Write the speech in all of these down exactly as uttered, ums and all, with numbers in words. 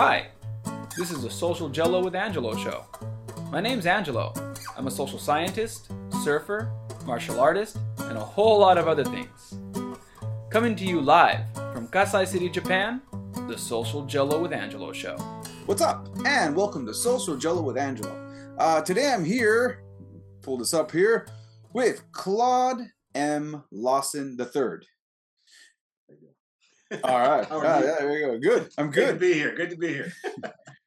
Hi, this is the Social Jello with Angelo show. My name's Angelo. I'm a social scientist, surfer, martial artist, and a whole lot of other things. Coming to you live from Kasai City, Japan, the Social Jello with Angelo show. What's up? And welcome to Social Jello with Angelo. Uh, today I'm here, pull this up here, with Claude M. Lawson the third. All right. All right. There we go. Good. I'm good. Good to be here. Good to be here.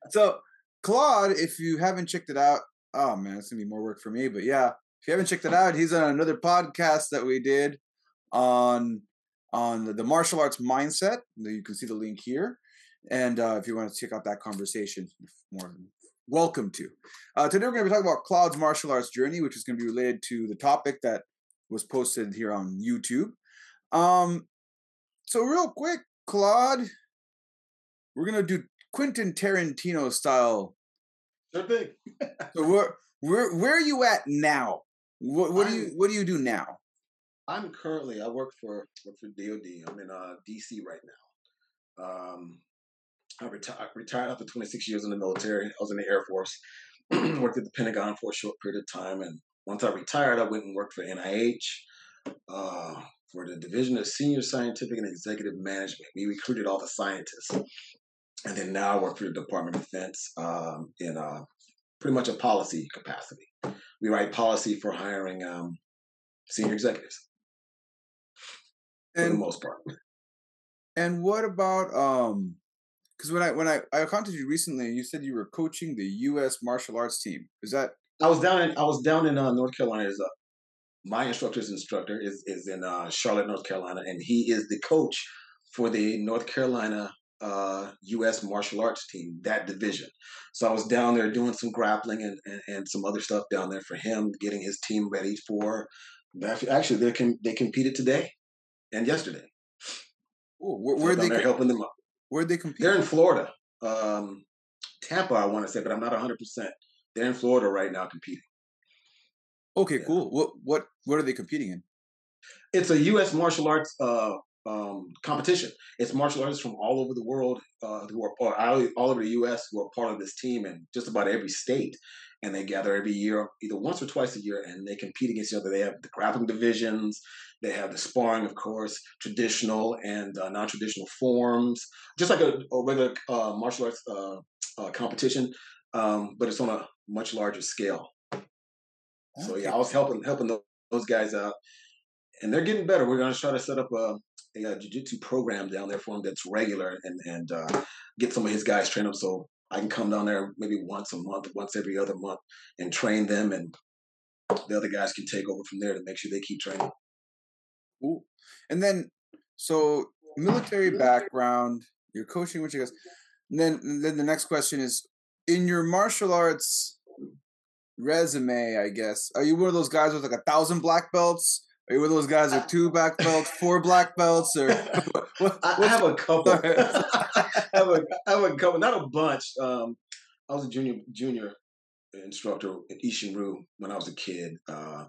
So, Claude, if you haven't checked it out, oh man, it's gonna be more work for me. But yeah, if you haven't checked it out, he's on another podcast that we did on on the, the martial arts mindset. You can see the link here, and uh, if you want to check out that conversation, more than welcome to. Uh, today we're gonna be talking about Claude's martial arts journey, which is gonna be related to the topic that was posted here on YouTube. Um. So real quick, Claude, we're gonna do Quentin Tarantino style. Sure thing. So where where where are you at now? What what I'm, do you what do you do now? I'm currently I work for work for D O D. I'm in uh, D C right now. Um, I retired retired after twenty-six years in the military. I was in the Air Force. Worked at the Pentagon for a short period of time, and once I retired, I went and worked for N I H. Uh, For the Division of Senior Scientific and Executive Management. We recruited all the scientists. And then now I work for the Department of Defense um, in uh, pretty much a policy capacity. We write policy for hiring um, senior executives and, for the most part. And what about, um, because when I when I, I contacted you recently, you said you were coaching the U S martial arts team. Is that? I was down in, I was down in uh, North Carolina as a My instructor's instructor is is in uh, Charlotte, North Carolina, and he is the coach for the North Carolina uh, U S martial arts team, that division. So I was down there doing some grappling and, and, and some other stuff down there for him, getting his team ready for. Actually, they com- they competed today and yesterday. Ooh, where where so they com- helping them up? Where they compete? They're in Florida, um, Tampa, I want to say, but I'm not one hundred percent. They're in Florida right now competing. Okay, yeah. Cool. What what what are they competing in? It's a U S martial arts uh, um, competition. It's martial artists from all over the world, uh, who are or all over the U S who are part of this team, and just about every state. And they gather every year, either once or twice a year, and they compete against each other. They have the grappling divisions. They have the sparring, of course, traditional and uh, non-traditional forms, just like a, a regular uh, martial arts uh, uh, competition, um, but it's on a much larger scale. So yeah, I was helping helping those guys out, and they're getting better. We're gonna try to set up a, a, a jiu-jitsu program down there for him that's regular, and and uh, get some of his guys trained up so I can come down there maybe once a month, once every other month, and train them, and the other guys can take over from there to make sure they keep training. Cool. And then, so military background, you're coaching with you guys. And then, and then the next question is, in your martial arts resume, I guess, are you one of those guys with like a thousand black belts? Are you one of those guys with two black belts, four black belts, or what, I have a couple. I have a I have a couple, not a bunch. Um, I was a junior junior instructor at Isshin-ryū when I was a kid. Uh,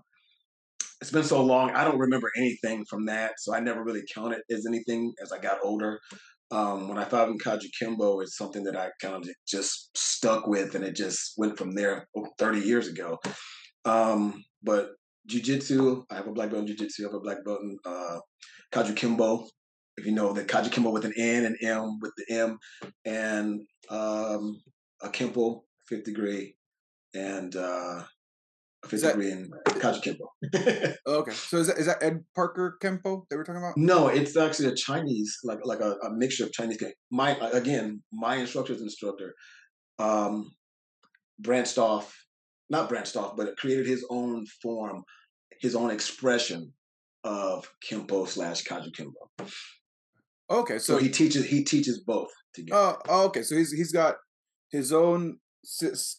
it's been so long, I don't remember anything from that, so I never really counted as anything as I got older. Um, when I thought in Kajukenbo, it's something that I kind of just stuck with, and it just went from there thirty years ago. Um, but Jiu-Jitsu, I have a black belt in Jiu-Jitsu, I have a black belt in uh, Kajukenbo. If you know the Kajukenbo with an N and M with the M, and um, a Kenpo, fifth degree, and uh, a fifth that- degree in Kajukenbo. Okay, so is that, is that Ed Parker Kenpo that we're talking about? No, it's actually a Chinese, like like a, a mixture of Chinese. My again, my instructor's instructor um, branched off, not branched off, but created his own form, his own expression of Kenpo slash Kajukenbo. Okay, so, so he teaches he teaches both together. Oh, okay, so he's he's got his own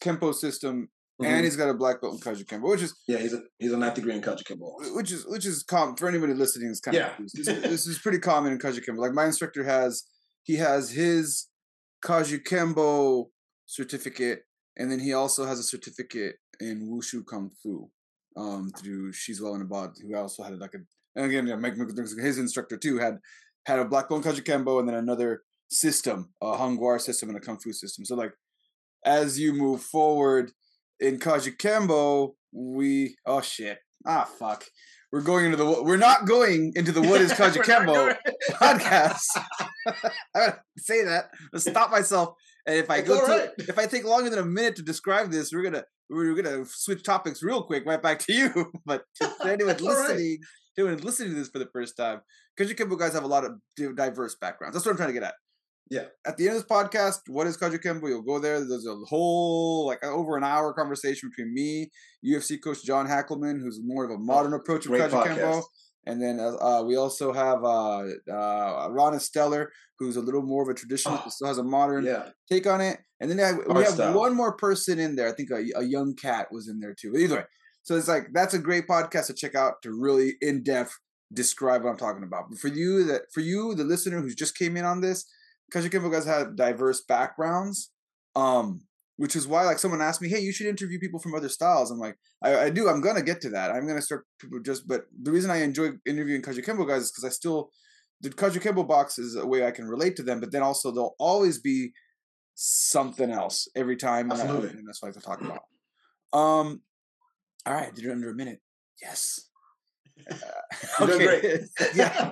Kenpo system. Mm-hmm. And he's got a black belt in Kajukenbo, which is yeah, he's a he's a ninth degree in Kajukenbo, which is which is common for anybody listening. Is kind yeah. of this, this is pretty common in Kajukenbo. Like my instructor has, he has his Kajukenbo certificate, and then he also has a certificate in Wushu Kung Fu um, through Shizwa and Abad, who also had like a and again, yeah, Mike, his instructor too had had a black belt in Kajukenbo, and then another system, a Hung Guar system and a Kung Fu system. So like as you move forward in Kajukenbo, we oh shit. Ah fuck. We're going into the we're not going into the What is Kajukenbo podcast. I gotta say that. I'll stop myself. And if I it's go to right. if I take longer than a minute to describe this, we're gonna we're gonna switch topics real quick, right back to you. But to anyone listening, right. to anyone listening to this for the first time, Kajukenbo guys have a lot of diverse backgrounds. That's what I'm trying to get at. Yeah. At the end of this podcast, what is Kajukenbo? You'll go there. There's a whole like over an hour conversation between me, U F C coach John Hackleman, who's more of a modern oh, approach of Kajukenbo. And then uh, we also have uh, uh, Ron Esteller, who's a little more of a traditional, oh, still has a modern yeah. take on it. And then have, we have style. one more person in there. I think a, a young cat was in there too. But either way, so it's like that's a great podcast to check out to really in depth describe what I'm talking about. But for you, that for you, the listener who's just came in on this, Kajukenbo guys have diverse backgrounds, um, which is why like someone asked me, hey, you should interview people from other styles. I'm like, I, I do. I'm going to get to that. I'm going to start people just, but the reason I enjoy interviewing Kajukenbo guys is because I still, the Kajukenbo box is a way I can relate to them, but then also they'll always be something else every time. Absolutely. And, I, and that's what I can talk about. Um, all right. Did it under a minute? Yes. Uh, okay. Doing great. yeah.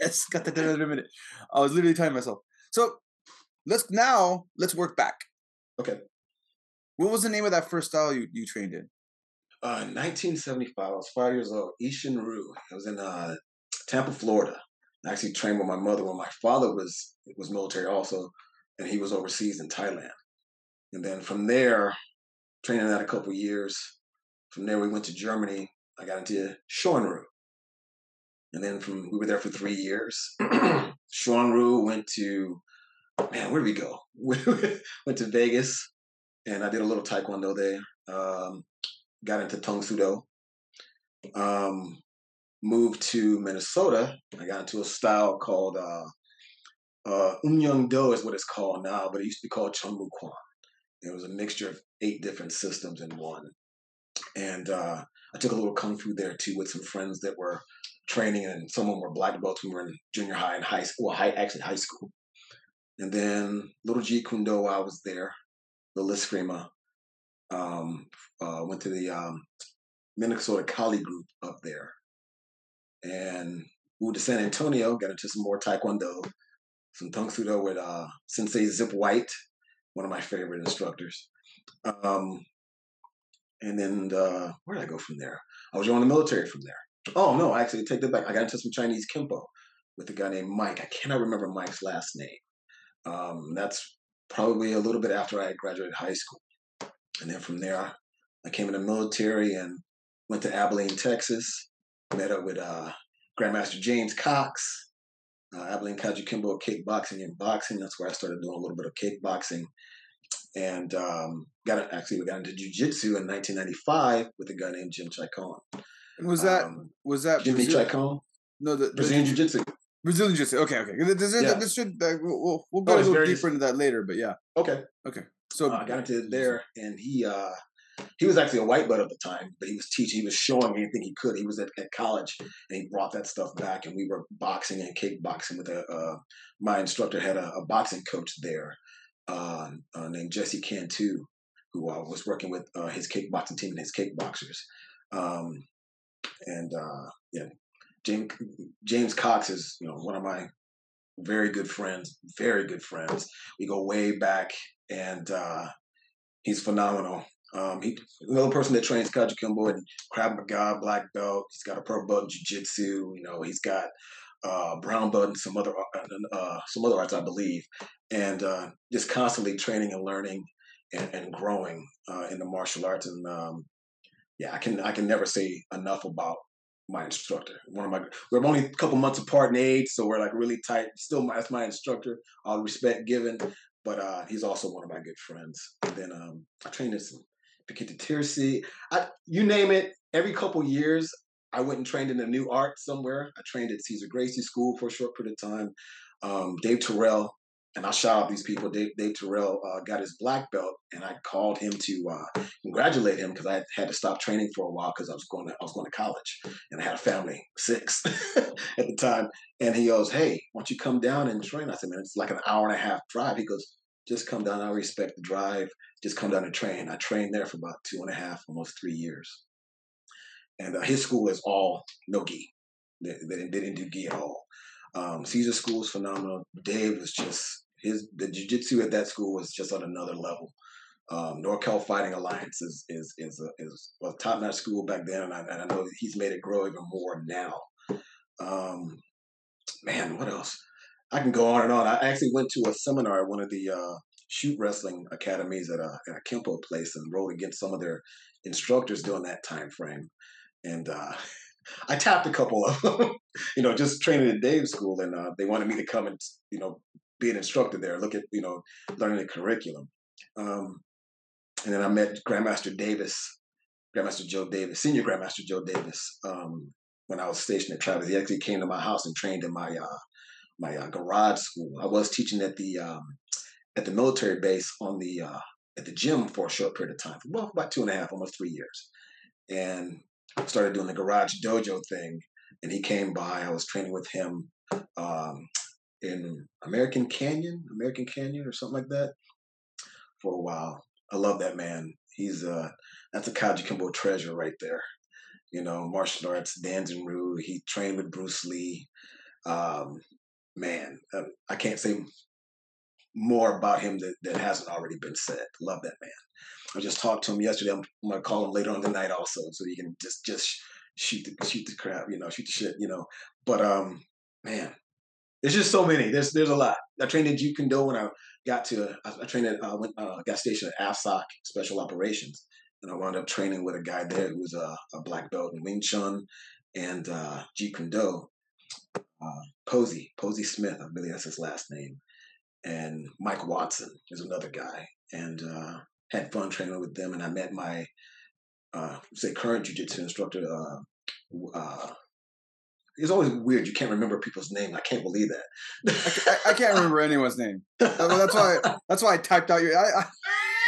yes. Got that done under a minute. I was literally telling myself. So let's now let's work back. Okay. What was the name of that first style you, you trained in? Uh, nineteen seventy-five. I was five years old. Isshin-ryū. I was in uh, Tampa, Florida. I actually trained with my mother when my father was was military also, and he was overseas in Thailand. And then from there, training that a couple of years. From there, we went to Germany. I got into Shonru. And then from we were there for three years. Shonru went to, man, where did we go? Went to Vegas, and I did a little Taekwondo there. Um, got into Tung Soo Do. Um, moved to Minnesota. I got into a style called uh, uh, Um Yung Do is what it's called now, but it used to be called Chung Mu Kwan. It was a mixture of eight different systems in one. And uh, I took a little Kung Fu there, too, with some friends that were training, and some of them were black belts. We were in junior high and high school, well, high, actually high school. And then little Jeet Kune Do, I was there. Little Eskrima, um, uh went to the um, Minnesota Kali group up there. And moved to San Antonio, got into some more Taekwondo, some Tung Soo Do with uh, Sensei Zip White, one of my favorite instructors. Um, and then uh, where did I go from there? I was joining the military from there. Oh, no, actually, take that back. I got into some Chinese Kenpo with a guy named Mike. I cannot remember Mike's last name. Um, that's probably a little bit after I graduated high school. And then from there, I came in the military and went to Abilene, Texas, met up with uh, Grandmaster James Cox, uh, Abilene Kajukenbo kickboxing and boxing. That's where I started doing a little bit of kickboxing. And um, got actually, we got into jiu-jitsu in nineteen ninety-five with a guy named Jim Chacon. Was that, um, was that Jimmy Chacon? No, the, the Brazilian Jiu-Jitsu. Brazilian Jiu-Jitsu. Okay, okay. This, yeah. this should uh, we'll, we'll go oh, a little deeper just... into that later, but yeah. Okay, okay. So uh, I got into there, and he uh, he was actually a white belt at the time, but he was teaching, he was showing anything he could. He was at, at college, and he brought that stuff back, and we were boxing and kickboxing with a. Uh, my instructor had a, a boxing coach there uh, uh, named Jesse Cantu, who uh, was working with uh, his kickboxing team and his kickboxers, um, and uh, yeah. James, James Cox is, you know, one of my very good friends, very good friends. We go way back, and uh, he's phenomenal. Um, he, another person that trains Kajukenbo and Krav Maga, black belt. He's got a purple belt in jiu-jitsu. You know, he's got uh, brown belt and some other uh, some other arts, I believe, and uh, just constantly training and learning and, and growing uh, in the martial arts. And um, yeah, I can I can never say enough about my instructor. One of my, we're only a couple months apart in age, so we're like really tight. Still, my, that's my instructor. All respect given, but uh, he's also one of my good friends. And then um, I trained in some Pikita Tirsi. I, you name it. Every couple years, I went and trained in a new art somewhere. I trained at Caesar Gracie School for a short period of time. Um, Dave Terrell And I shout out these people. Dave, Dave Terrell uh, got his black belt, and I called him to uh, congratulate him because I had to stop training for a while because I was going to I was going to college, and I had a family, six at the time. And he goes, "Hey, why don't you come down and train?" I said, "Man, it's like an hour and a half drive." He goes, "Just come down. I respect the drive. Just come down and train." I trained there for about two and a half, almost three years. And uh, his school is all no gi. They, they, they didn't do gi at all. Um, Caesar School is phenomenal. Dave was just His, the jiu-jitsu at that school was just on another level. Um, NorCal Fighting Alliance is is is a, is a top-notch school back then, and I, and I know he's made it grow even more now. Um, man, what else? I can go on and on. I actually went to a seminar at one of the uh, shoot wrestling academies at a, at a Kempo place and rode against some of their instructors during that time frame, and uh, I tapped a couple of them, you know, just training at Dave's school, and uh, they wanted me to come and, you know, be an instructor there, look at, you know, learning the curriculum. Um, and then I met Grandmaster Davis, Grandmaster Joe Davis, Senior Grandmaster Joe Davis, um, when I was stationed at Travis. He actually came to my house and trained in my uh, my uh, garage school. I was teaching at the um, at the military base on the uh, at the gym for a short period of time, for well, about two and a half, almost three years. And started doing the garage dojo thing. And he came by. I was training with him. Um, in American Canyon, American Canyon or something like that for a while. I love that man. He's uh that's a Kajukenbo treasure right there. You know, martial arts, Danzenryu, he trained with Bruce Lee. Um, man, uh, I can't say more about him that, that hasn't already been said. Love that man. I just talked to him yesterday. I'm, I'm gonna call him later on tonight also so he can just just shoot the shoot the crap, you know, shoot the shit, you know. But um man, there's just so many. There's there's a lot. I trained at Jeet Kune Do when I got to. I, I trained at uh, went, uh, got stationed at A F S O C Special Operations, and I wound up training with a guy there who was a, a black belt in Wing Chun and uh, Jeet Kune Do. Uh, Posey Posey Smith, I believe that's his last name, and Mike Watson is another guy. And uh, had fun training with them, and I met my uh, say current jiu-jitsu instructor. Uh, uh, It's always weird. You can't remember people's name. I can't believe that. I, I can't remember anyone's name. I mean, that's why. That's why I typed out your. I, I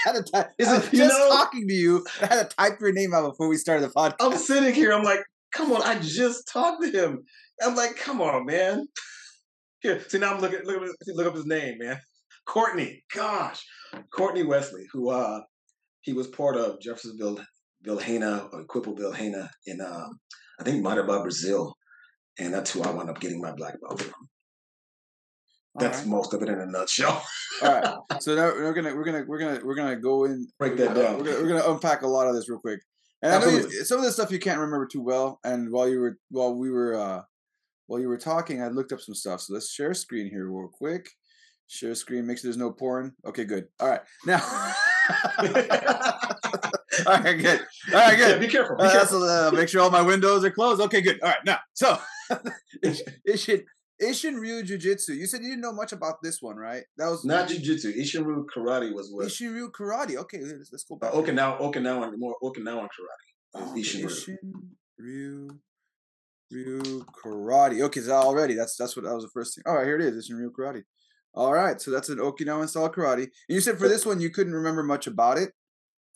had to type. I was just know, talking to you. I had to type your name out before we started the podcast. I'm sitting here. I'm like, come on. I just talked to him. I'm like, come on, man. Here, see now I'm looking. Look up. Look up his name, man. Courtney. Gosh, Courtney Wesley, who uh, he was part of Jeffersonville, Vilhena, or Quippo Vilhena in uh, I think Montevideo, Brazil. And that's who I wound up getting my black belt from. That's right. Most of it in a nutshell. All right, so now we're gonna we're gonna we're gonna we're gonna go in break that gonna, down. We're gonna, we're gonna unpack a lot of this real quick. And I know you, some of the stuff you can't remember too well. And while you were while we were uh, while you were talking, I looked up some stuff. So let's share screen here real quick. Share screen. Make sure there's no porn. Okay, good. All right, now. All right, good. All right, good. Yeah, be careful. Be uh, careful. So, uh, make sure all my windows are closed. Okay, good. All right, now so. Isshin Isshin-ryū Jiu-Jitsu. You said you didn't know much about this one, right? That was not Jiu-Jitsu. Isshin-ryū karate was what? Isshin-ryū karate. Okay, let's, let's go back. Uh, Okinawa, Okinawan, more Okinawan karate. Oh, Isshin-ryū Ryu karate. Okay, so already that's that's what that was the first thing. All right, here it is. Isshin-ryū karate. All right, so that's an Okinawan style karate. And you said for this one you couldn't remember much about it.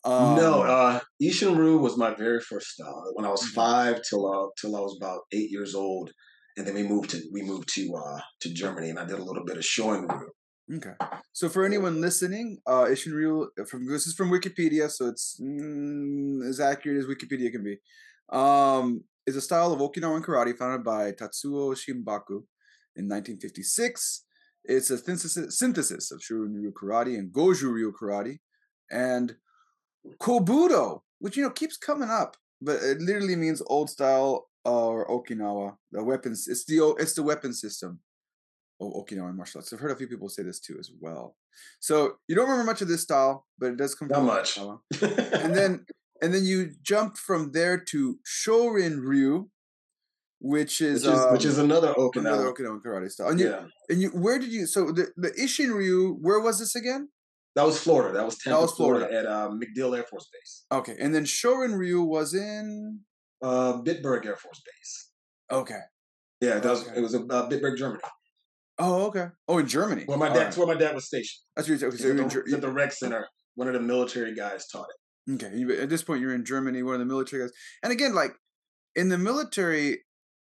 Um, no, uh, Isshin-ryū was my very first style. When I was five till uh, till I was about eight years old, and then we moved to we moved to uh, to Germany, and I did a little bit of Shorin-ryu. Okay, so for anyone listening, uh, Isshin-ryu from this is from Wikipedia, so it's mm, as accurate as Wikipedia can be. Um, is a style of Okinawan karate founded by Tatsuo Shinbaku in nineteen fifty-six. It's a synthesis synthesis of Shorin-ryu karate and Goju-ryu karate, and Kobudo, which, you know, keeps coming up, but it literally means old style uh, or Okinawa. The weapons, it's the it's the weapon system of Okinawan martial arts. I've heard a few people say this too as well. So you don't remember much of this style, but it does come from much. and then and then you jumped from there to Shorin-ryu, which is which is, um, which is another Okinawa another Okinawan karate style. And you, yeah. and you where did you so the, the Isshin-ryu? Where was this again? That was Florida. That was Tampa, that was Florida. Florida, at uh, MacDill Air Force Base. Okay, and then Shorin-ryu was in uh, Bitburg Air Force Base. Okay, yeah, that okay. was it was uh, Bitburg, Germany. Oh, okay. Oh, in Germany. Well, my dad, that's right. Where my dad was stationed. That's what you're okay, so you're in the, Ger- at the rec center. One of the military guys taught it. Okay. You, at this point, you're in Germany. One of the military guys. And again, like in the military,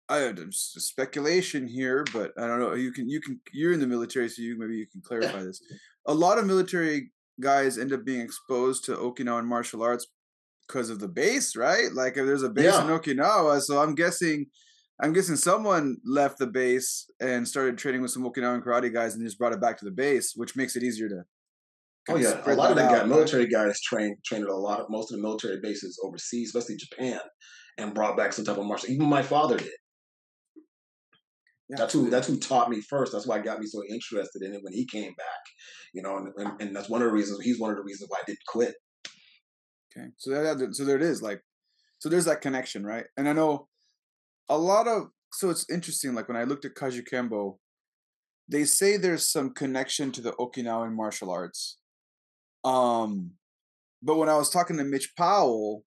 I speculation here, but I don't know. You can you can you're in the military, so you maybe you can clarify this. A lot of military guys end up being exposed to Okinawan martial arts because of the base, right? Like if there's a base yeah. in Okinawa, so I'm guessing. I'm guessing someone left the base and started training with some Okinawan karate guys and just brought it back to the base, which makes it easier to. Oh yeah, a lot of the guy, military guys trained trained at a lot of most of the military bases overseas, especially Japan, and brought back some type of martial. Even my father did. Yeah. That's who that's who taught me first. That's why got me so interested in it when he came back. You know, and, and, and that's one of the reasons. He's one of the reasons why I didn't quit. Okay, so that so there it is. Like, so there's that connection, right? And I know. A lot of so it's interesting. Like when I looked at Kajukenbo, they say there's some connection to the Okinawan martial arts. Um, but when I was talking to Mitch Powell,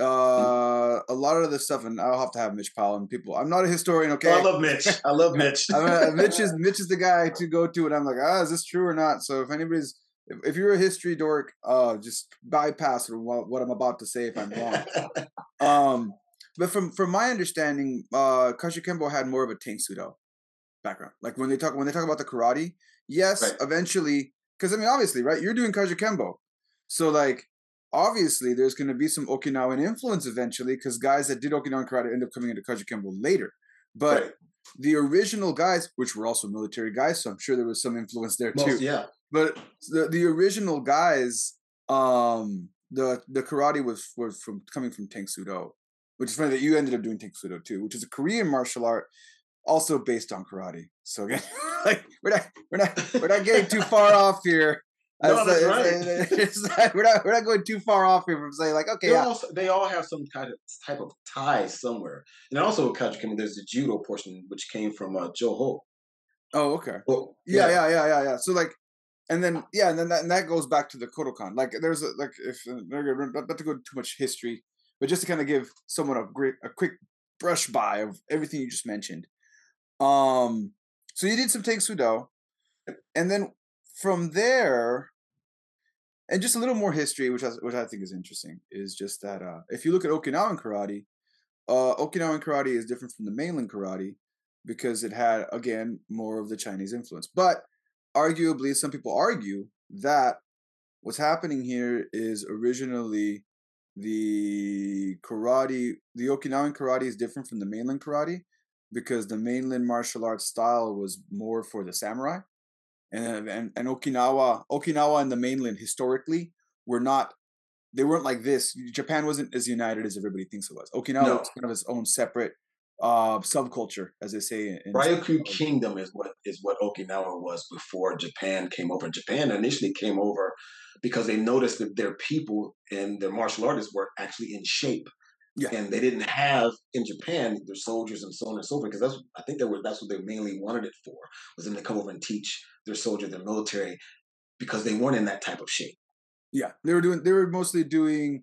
uh, mm-hmm. a lot of the stuff, and I'll have to have Mitch Powell and people. I'm not a historian, okay? Oh, I love Mitch. I love Mitch. I mean, Mitch is Mitch is the guy to go to, and I'm like, ah, is this true or not? So if anybody's, if, if you're a history dork, uh, just bypass what, what I'm about to say if I'm wrong. um. But from from my understanding, uh, Kajukenbo had more of a Tang Soo Do background. Like when they talk when they talk about the karate, yes, right. Eventually, because I mean, obviously, right? You're doing Kajukenbo, so like obviously, there's going to be some Okinawan influence eventually, because guys that did Okinawan karate end up coming into Kajukenbo later. But right. The original guys, which were also military guys, so I'm sure there was some influence there Most, too. Yeah. But the the original guys, um, the the karate was was from coming from Tang Soo Do. Which is funny that you ended up doing Tang Soo Do too, which is a Korean martial art, also based on karate. So again, like we're not we're not we're not getting too far off here. No, uh, that's right. It's, it's not, we're not we're not going too far off here from saying like okay. Yeah. All, they all have some kind of type of tie somewhere, and also Kajukenbo. There's the judo portion which came from uh, Joho. Oh, okay. Well, yeah, yeah, yeah, yeah, yeah, yeah. So like. And then, yeah, and then that, and that goes back to the Kodokan. Like, there's a, like, if we're not to go into too much history, but just to kind of give someone a great, a quick brush by of everything you just mentioned. Um, so you did some Tang Soo Do, and then from there, and just a little more history, which I, which I think is interesting, is just that uh, if you look at Okinawan karate, uh, Okinawan karate is different from the mainland karate because it had, again, more of the Chinese influence. But arguably, some people argue that what's happening here is originally... The karate, the Okinawan karate is different from the mainland karate because the mainland martial arts style was more for the samurai, and and, and Okinawa, Okinawa and the mainland historically were not, they weren't like this. Japan wasn't as united as everybody thinks it was. Okinawa no. was kind of its own separate uh, subculture, as they say. In, in Ryoku Kingdom is what is what Okinawa was before Japan came over. Japan initially came over because they noticed that their people and their martial artists were actually in shape. Yeah. And they didn't have, in Japan, their soldiers and so on and so forth, because that's I think that was, that's what they mainly wanted it for, was them to come over and teach their soldiers, their military, because they weren't in that type of shape. Yeah, they were doing. They were mostly doing,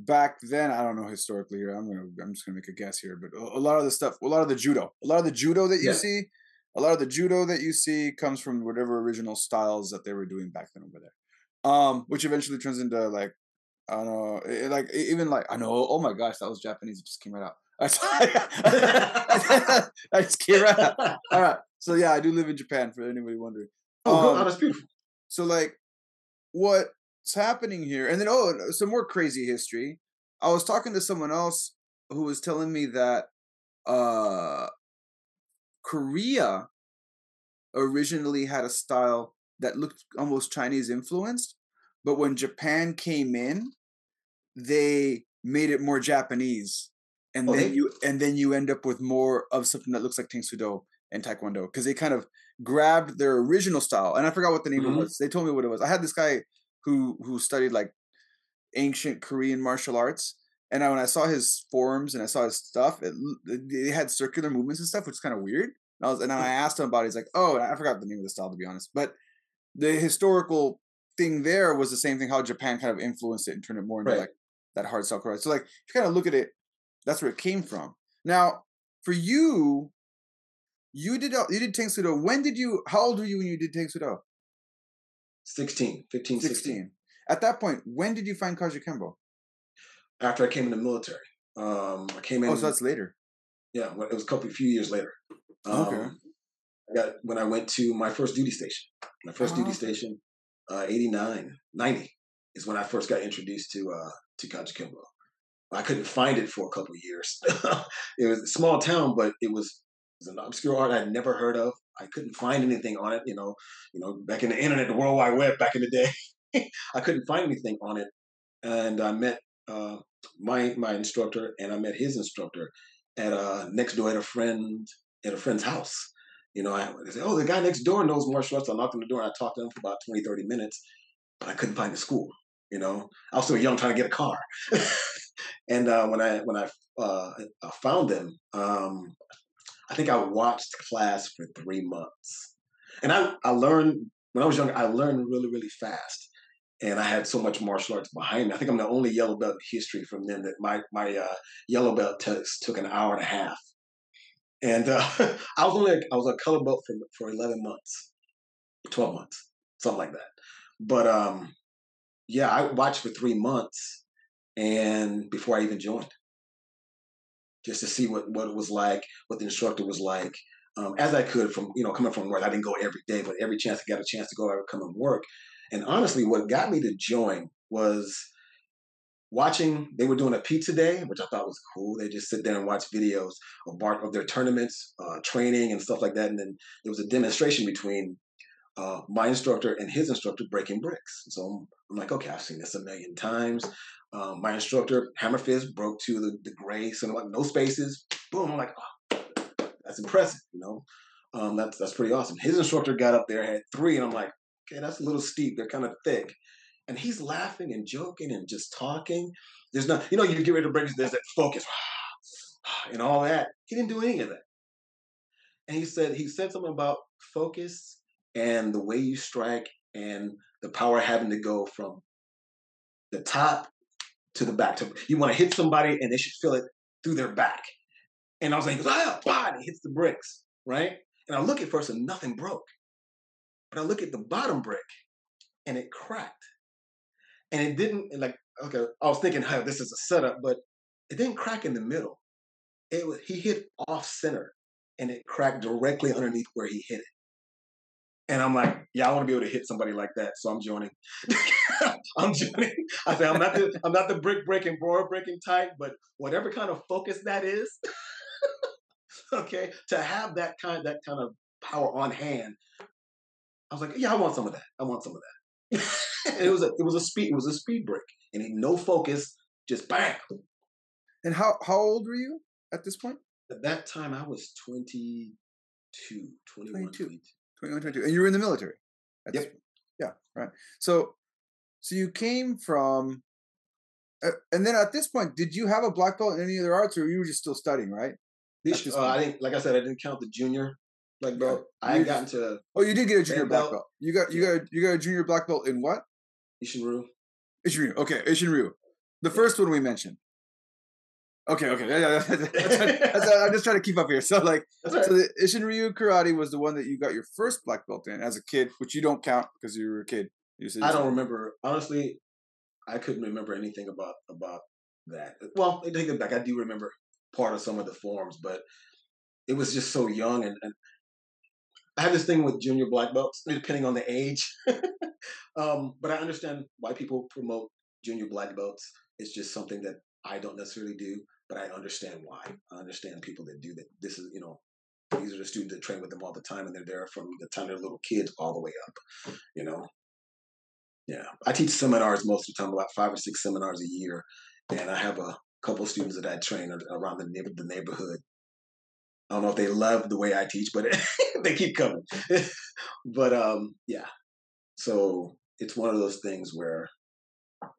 back then, I don't know historically here, I'm gonna, I'm just going to make a guess here, but a lot of the stuff, a lot of the judo, a lot of the judo that you yeah. see, a lot of the judo that you see comes from whatever original styles that they were doing back then over there. Um, which eventually turns into like, I don't know, like even like, I know, oh my gosh, that was Japanese. It just came right out. I just came right out. All right. So yeah, I do live in Japan for anybody wondering. Oh, um, that's beautiful. So like what's happening here? And then, oh, some more crazy history. I was talking to someone else who was telling me that uh, Korea originally had a style that looked almost Chinese influenced, but when Japan came in, they made it more Japanese, and oh, then they? you and then you end up with more of something that looks like Tang Soo Do and Taekwondo, because they kind of grabbed their original style. And I forgot what the name mm-hmm. of it was. They told me what it was. I had this guy who who studied like ancient Korean martial arts, and I, when I saw his forms and I saw his stuff, it, it had circular movements and stuff, which is kind of weird. And I was and I asked him about it. He's like, "Oh, I forgot the name of the style, to be honest," but the historical thing there was the same thing, how Japan kind of influenced it and turned it more into right. like that hard style karate. So like, if you kind of look at it, that's where it came from. Now, for you, You did you did Tang Soo Do. When did you? How old were you when you did Tang Soo Do? Sixteen. Fifteen. Sixteen. sixteen. At that point, when did you find Kajukenbo? After I came in the military. Um, I came in. Oh, so that's later. Yeah, well, it was a couple, a few years later. Um, okay. I got when I went to my first duty station. My first wow. duty station, uh, eighty-nine, ninety is when I first got introduced to uh, to Kajukenbo. I couldn't find it for a couple of years. It was a small town, but it was. It was an obscure art I'd never heard of. I couldn't find anything on it, you know. You know, back in the internet, the World Wide Web, back in the day, I couldn't find anything on it. And I met uh, my my instructor, and I met his instructor at uh, next door at a friend at a friend's house. You know, I they said, "Oh, the guy next door knows martial arts." I knocked on the door, and I talked to him for about twenty, thirty minutes, but I couldn't find the school. You know, I was so young, trying to get a car. And uh, when I when I, uh, I found them. Um, I think I watched class for three months. And I, I learned, when I was younger, I learned really, really fast. And I had so much martial arts behind me. I think I'm the only yellow belt in history from them that my, my uh, yellow belt test took an hour and a half. And uh, I was only, I was a color belt for, for eleven months, twelve months, something like that. But um, yeah, I watched for three months and before I even joined. Just to see what, what it was like, what the instructor was like, um, as I could from, you know, coming from work. I didn't go every day, but every chance I got a chance to go, I would come and work. And honestly, what got me to join was watching, they were doing a pizza day, which I thought was cool. They just sit there and watch videos of, bar, of their tournaments, uh, training and stuff like that. And then there was a demonstration between uh, my instructor and his instructor breaking bricks. So I'm, I'm like, okay, I've seen this a million times. Um, my instructor, hammer fist, broke to the, the gray, so like no spaces, boom, I'm like, oh, that's impressive, you know, um, that's, that's pretty awesome. His instructor got up there, had three, and I'm like, okay, that's a little steep, they're kind of thick, and he's laughing and joking and just talking. There's not, you know, you get ready to break, there's that focus, and all that. He didn't do any of that. And he said, he said something about focus and the way you strike and the power having to go from the top to the back. To, you want to hit somebody and they should feel it through their back. And I was like, he goes, ah, bah, and it hits the bricks, right? And I look at first and nothing broke. But I look at the bottom brick and it cracked. And it didn't, and like, okay, I was thinking, hey, this is a setup, but it didn't crack in the middle. It was, he hit off center and it cracked directly underneath where he hit it. And I'm like, yeah, I want to be able to hit somebody like that, so I'm joining. I'm joining. I say, I'm not the, I'm not the brick breaking, board breaking type, but whatever kind of focus that is, okay, to have that kind, that kind of power on hand, I was like, yeah, I want some of that. I want some of that. It was a, it was a speed, it was a speed break, and no focus, just bang. And how, how old were you at this point? At that time, I was twenty-two, twenty-one, twenty-two. twenty-two. twenty-one, twenty-two, and you were in the military. At yep. This point. Yeah. Right. So, so you came from, uh, and then at this point, did you have a black belt in any other arts, or you were just still studying? Right. This, uh, I didn't. Like I said, I didn't count the junior black belt. Yeah. I got into. Oh, you did get a junior black belt. belt. You got you yeah. got a, you got a junior black belt in what? Isshin-ryū. Isshin-ryū. Okay, Isshin-ryū. The first one we mentioned. Okay, okay. That's, that's, that's, I'm just trying to keep up here. So, like, right. So the Ishin Ryu karate was the one that you got your first black belt in as a kid, which you don't count because you were a kid. You said I don't remember. Honestly, I couldn't remember anything about about that. Well, I take it back. I do remember part of some of the forms, but it was just so young. And, and I have this thing with junior black belts, depending on the age. um, but I understand why people promote junior black belts. It's just something that I don't necessarily do. But I understand why. I understand people that do that. This is, you know, these are the students that train with them all the time, and they're there from the time they're little kids all the way up, you know? Yeah. I teach seminars most of the time, about five or six seminars a year. And I have a couple of students that I train around the neighbor, the neighborhood. I don't know if they love the way I teach, but they keep coming. But um, yeah. So it's one of those things where,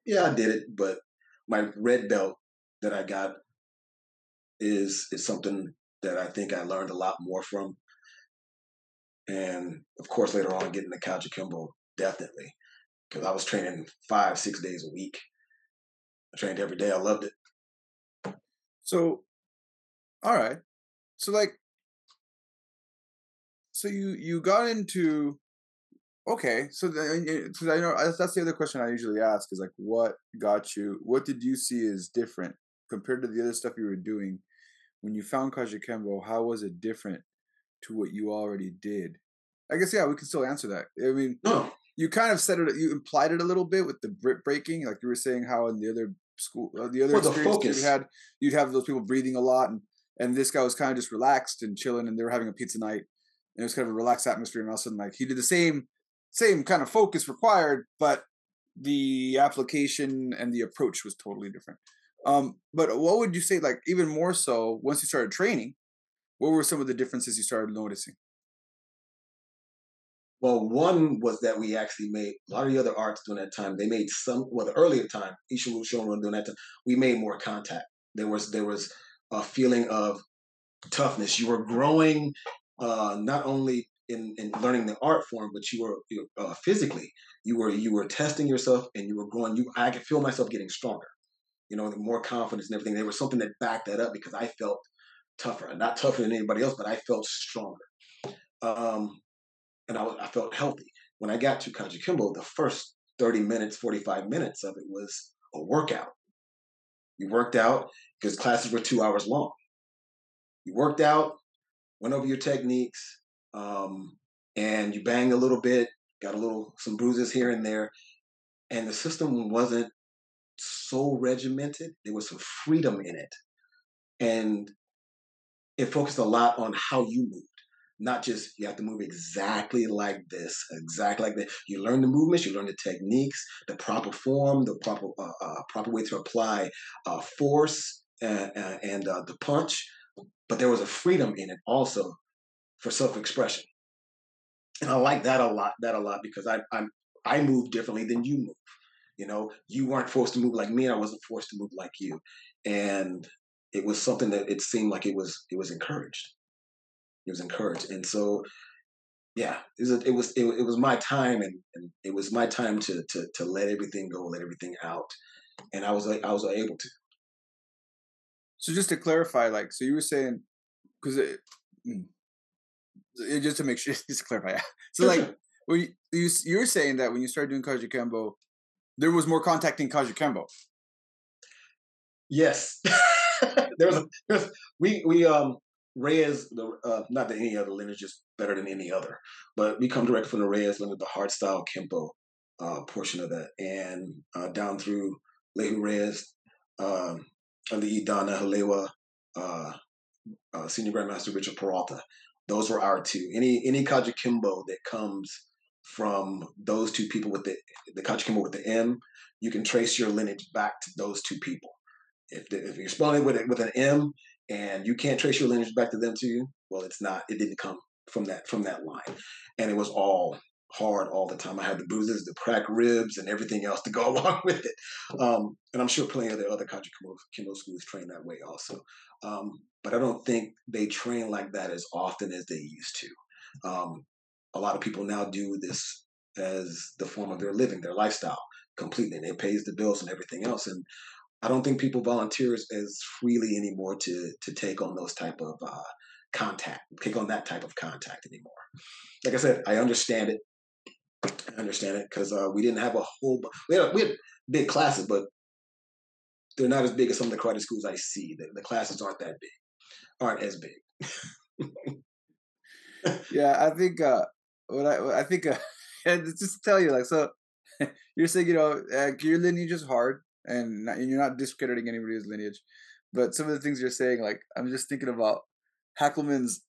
yeah, I did it, but my red belt that I got is is something that I think I learned a lot more from. And of course, later on, getting the Kajukenbo, definitely. Because I was training five, six days a week. I trained every day. I loved it. So, all right. So, like, so you you got into okay. So then, so I know that's the other question I usually ask is like, what got you? What did you see as different compared to the other stuff you were doing when you found Kajukenbo? How was it different to what you already did? I guess yeah, we can still answer that. I mean, no. You kind of said it. You implied it a little bit with the brick breaking, like you were saying how in the other school, uh, the other well, experience the you had, you'd have those people breathing a lot and. And this guy was kind of just relaxed and chilling, and they were having a pizza night, and it was kind of a relaxed atmosphere. And all of a sudden, like he did the same, same kind of focus required, but the application and the approach was totally different. Um, but what would you say, like even more so, once you started training, what were some of the differences you started noticing? Well, one was that we actually made a lot of the other arts during that time. They made some, well, the earlier time, Isshin-ryū, Shorin, during that time, we made more contact. There was, there was. A feeling of toughness. You were growing, uh, not only in, in learning the art form, but you were you know, uh, physically. You were you were testing yourself, and you were growing. You, I could feel myself getting stronger. You know, the more confidence and everything. There was something that backed that up because I felt tougher, not tougher than anybody else, but I felt stronger, um, and I was, I felt healthy. When I got to Kajukenbo, the first thirty minutes, forty-five minutes of it was a workout. You worked out because classes were two hours long. You worked out, went over your techniques, um, and you banged a little bit, got a little, some bruises here and there. And the system wasn't so regimented. There was some freedom in it. And it focused a lot on how you moved, not just you have to move exactly like this, exactly like that. You learn the movements, you learn the techniques, the proper form, the proper uh, uh, proper way to apply uh, force and, uh, and uh, the punch. But there was a freedom in it also for self-expression, and I like that a lot. That a lot because I I I move differently than you move. You know, you weren't forced to move like me, and I wasn't forced to move like you. And it was something that it seemed like it was it was encouraged. It was encouraged, and so, yeah, it was it was, it, it was my time, and, and it was my time to to to let everything go, let everything out, and I was like, I was able to. So just to clarify, like, so you were saying, because it, it, just to make sure, just to clarify. So sure, like, sure. When you, you you're saying that when you started doing Kajukenbo, there was more contact in Kajukenbo. Yes, there was. A, there was we we um. Reyes, the, uh, not that any other lineage is better than any other, but we come direct from the Reyes lineage, the hard style Kempo uh, portion of that, and uh, down through Lehu Reyes, um, under Idana Halewa, uh, uh, Senior Grandmaster Richard Peralta. Those were our two. Any any Kajukenbo that comes from those two people with the the Kajukenbo with the M, you can trace your lineage back to those two people. If the, if you're spelling it with with an M. And you can't trace your lineage back to them to you. Well, it's not. It didn't come from that from that line, and it was all hard all the time. I had the bruises, the cracked ribs, and everything else to go along with it. Um, and I'm sure plenty of the other Kajukenbo schools train that way also. Um, but I don't think they train like that as often as they used to. Um, a lot of people now do this as the form of their living, their lifestyle completely, and it pays the bills and everything else. And I don't think people volunteer as freely anymore to to take on those type of uh, contact, take on that type of contact anymore. Like I said, I understand it. I understand it because uh, we didn't have a whole. We had, we had big classes, but they're not as big as some of the karate schools I see. The, the classes aren't that big, aren't as big. Yeah, I think uh, what I what I think uh, just to tell you, like, so you're saying, you know, uh, your lineage is hard. And, not, and you're not discrediting anybody's lineage, but some of the things you're saying, like I'm just thinking about Hackleman's,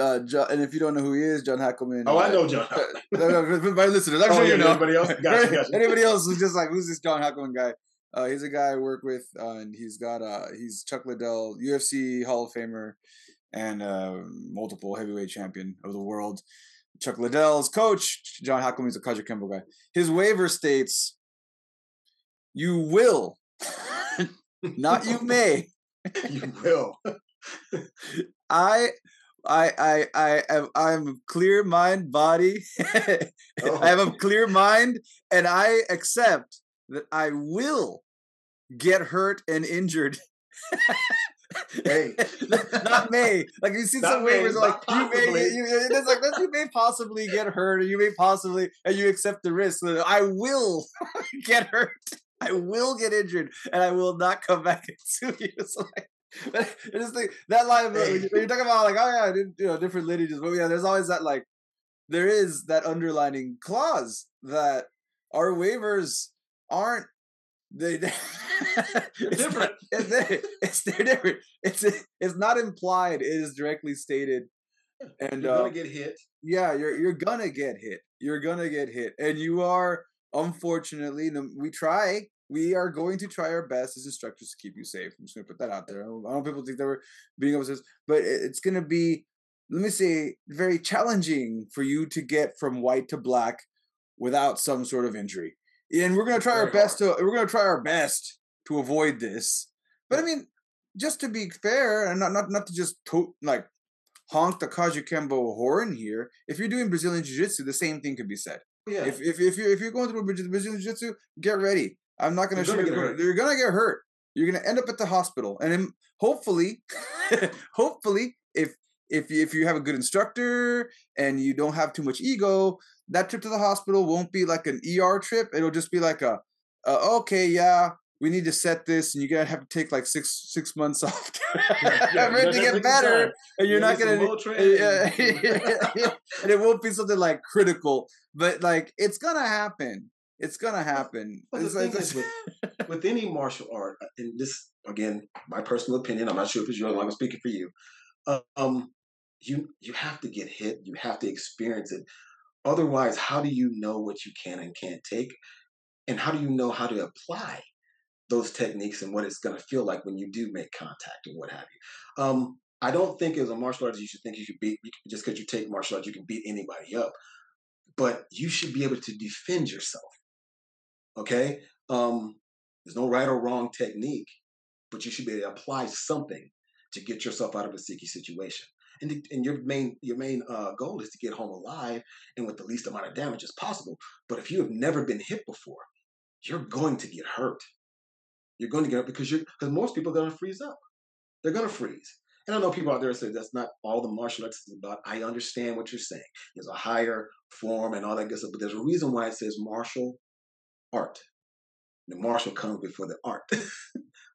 uh, John, and if you don't know who he is, John Hackleman. Oh, uh, I know John. My listeners, I'm oh, sure yeah, you know. Anybody else? Gotcha, gotcha. Anybody else is just like, who's this John Hackleman guy? Uh, he's a guy I work with, uh, and he's got uh, he's Chuck Liddell, U F C Hall of Famer, and uh, multiple heavyweight champion of the world. Chuck Liddell's coach, John Hackleman's a Kajukenbo guy. His waiver states. You will, not you may. You will. I, I, I, I, am, I'm of clear mind, body. Oh. I have a clear mind, and I accept that I will get hurt and injured Hey, not may. Like you see some waivers, like you may. You, it's like you may possibly get hurt, or you may possibly, and you accept the risk. So I will get hurt. I will get injured, and I will not come back into you. It's like, but I just think that liability. Hey. When you're talking about like, oh yeah, I did, you know, different lineages, but yeah, there's always that like, there is that underlining clause that our waivers aren't. They, they it's different. Not, it's, they, it's they're different. It's it's not implied. It is directly stated. And you're gonna um, get hit. Yeah, you're you're gonna get hit. You're gonna get hit, and you are. Unfortunately, we try. We are going to try our best as instructors to keep you safe. I'm just gonna put that out there. I don't, I don't people think they were being obsessed, but it's gonna be, let me say, very challenging for you to get from white to black without some sort of injury. And we're going to try our best to we're going to try our best to avoid this. But I mean, just to be fair, and not not not to just to, like honk the Kajukenbo horn here. If you're doing Brazilian Jiu-Jitsu, the same thing could be said. Yeah. If if if you if you're going through Brazilian Jiu-Jitsu, get ready. I'm not going to show you. You're going to get hurt. You're going to end up at the hospital. And then hopefully, hopefully, if if if you have a good instructor and you don't have too much ego, that trip to the hospital won't be like an E R trip. It'll just be like a, a okay, yeah, we need to set this, and you're gonna have to take like six six months off yeah, for it to get better, time. And you're yeah, not gonna, yeah, yeah, yeah. And it won't be something like critical, but like it's gonna happen. It's gonna happen. But the it's thing like, is with, with any martial art, and this again, my personal opinion. I'm not sure if it's your long. I'm speaking for you. Um, you you have to get hit. You have to experience it. Otherwise, how do you know what you can and can't take? And how do you know how to apply those techniques and what it's going to feel like when you do make contact and what have you? Um, I don't think as a martial artist, you should think you should beat, just because you take martial arts, you can beat anybody up. But you should be able to defend yourself, okay? Um, there's no right or wrong technique, but you should be able to apply something to get yourself out of a sticky situation. And, the, and your main your main uh, goal is to get home alive and with the least amount of damage as possible. But if you have never been hit before, you're going to get hurt. You're going to get hurt because you're because most people are going to freeze up. They're going to freeze. And I know people out there say that's not all the martial arts is about. I understand what you're saying. There's a higher form and all that good stuff. But there's a reason why it says martial art. The martial comes before the art.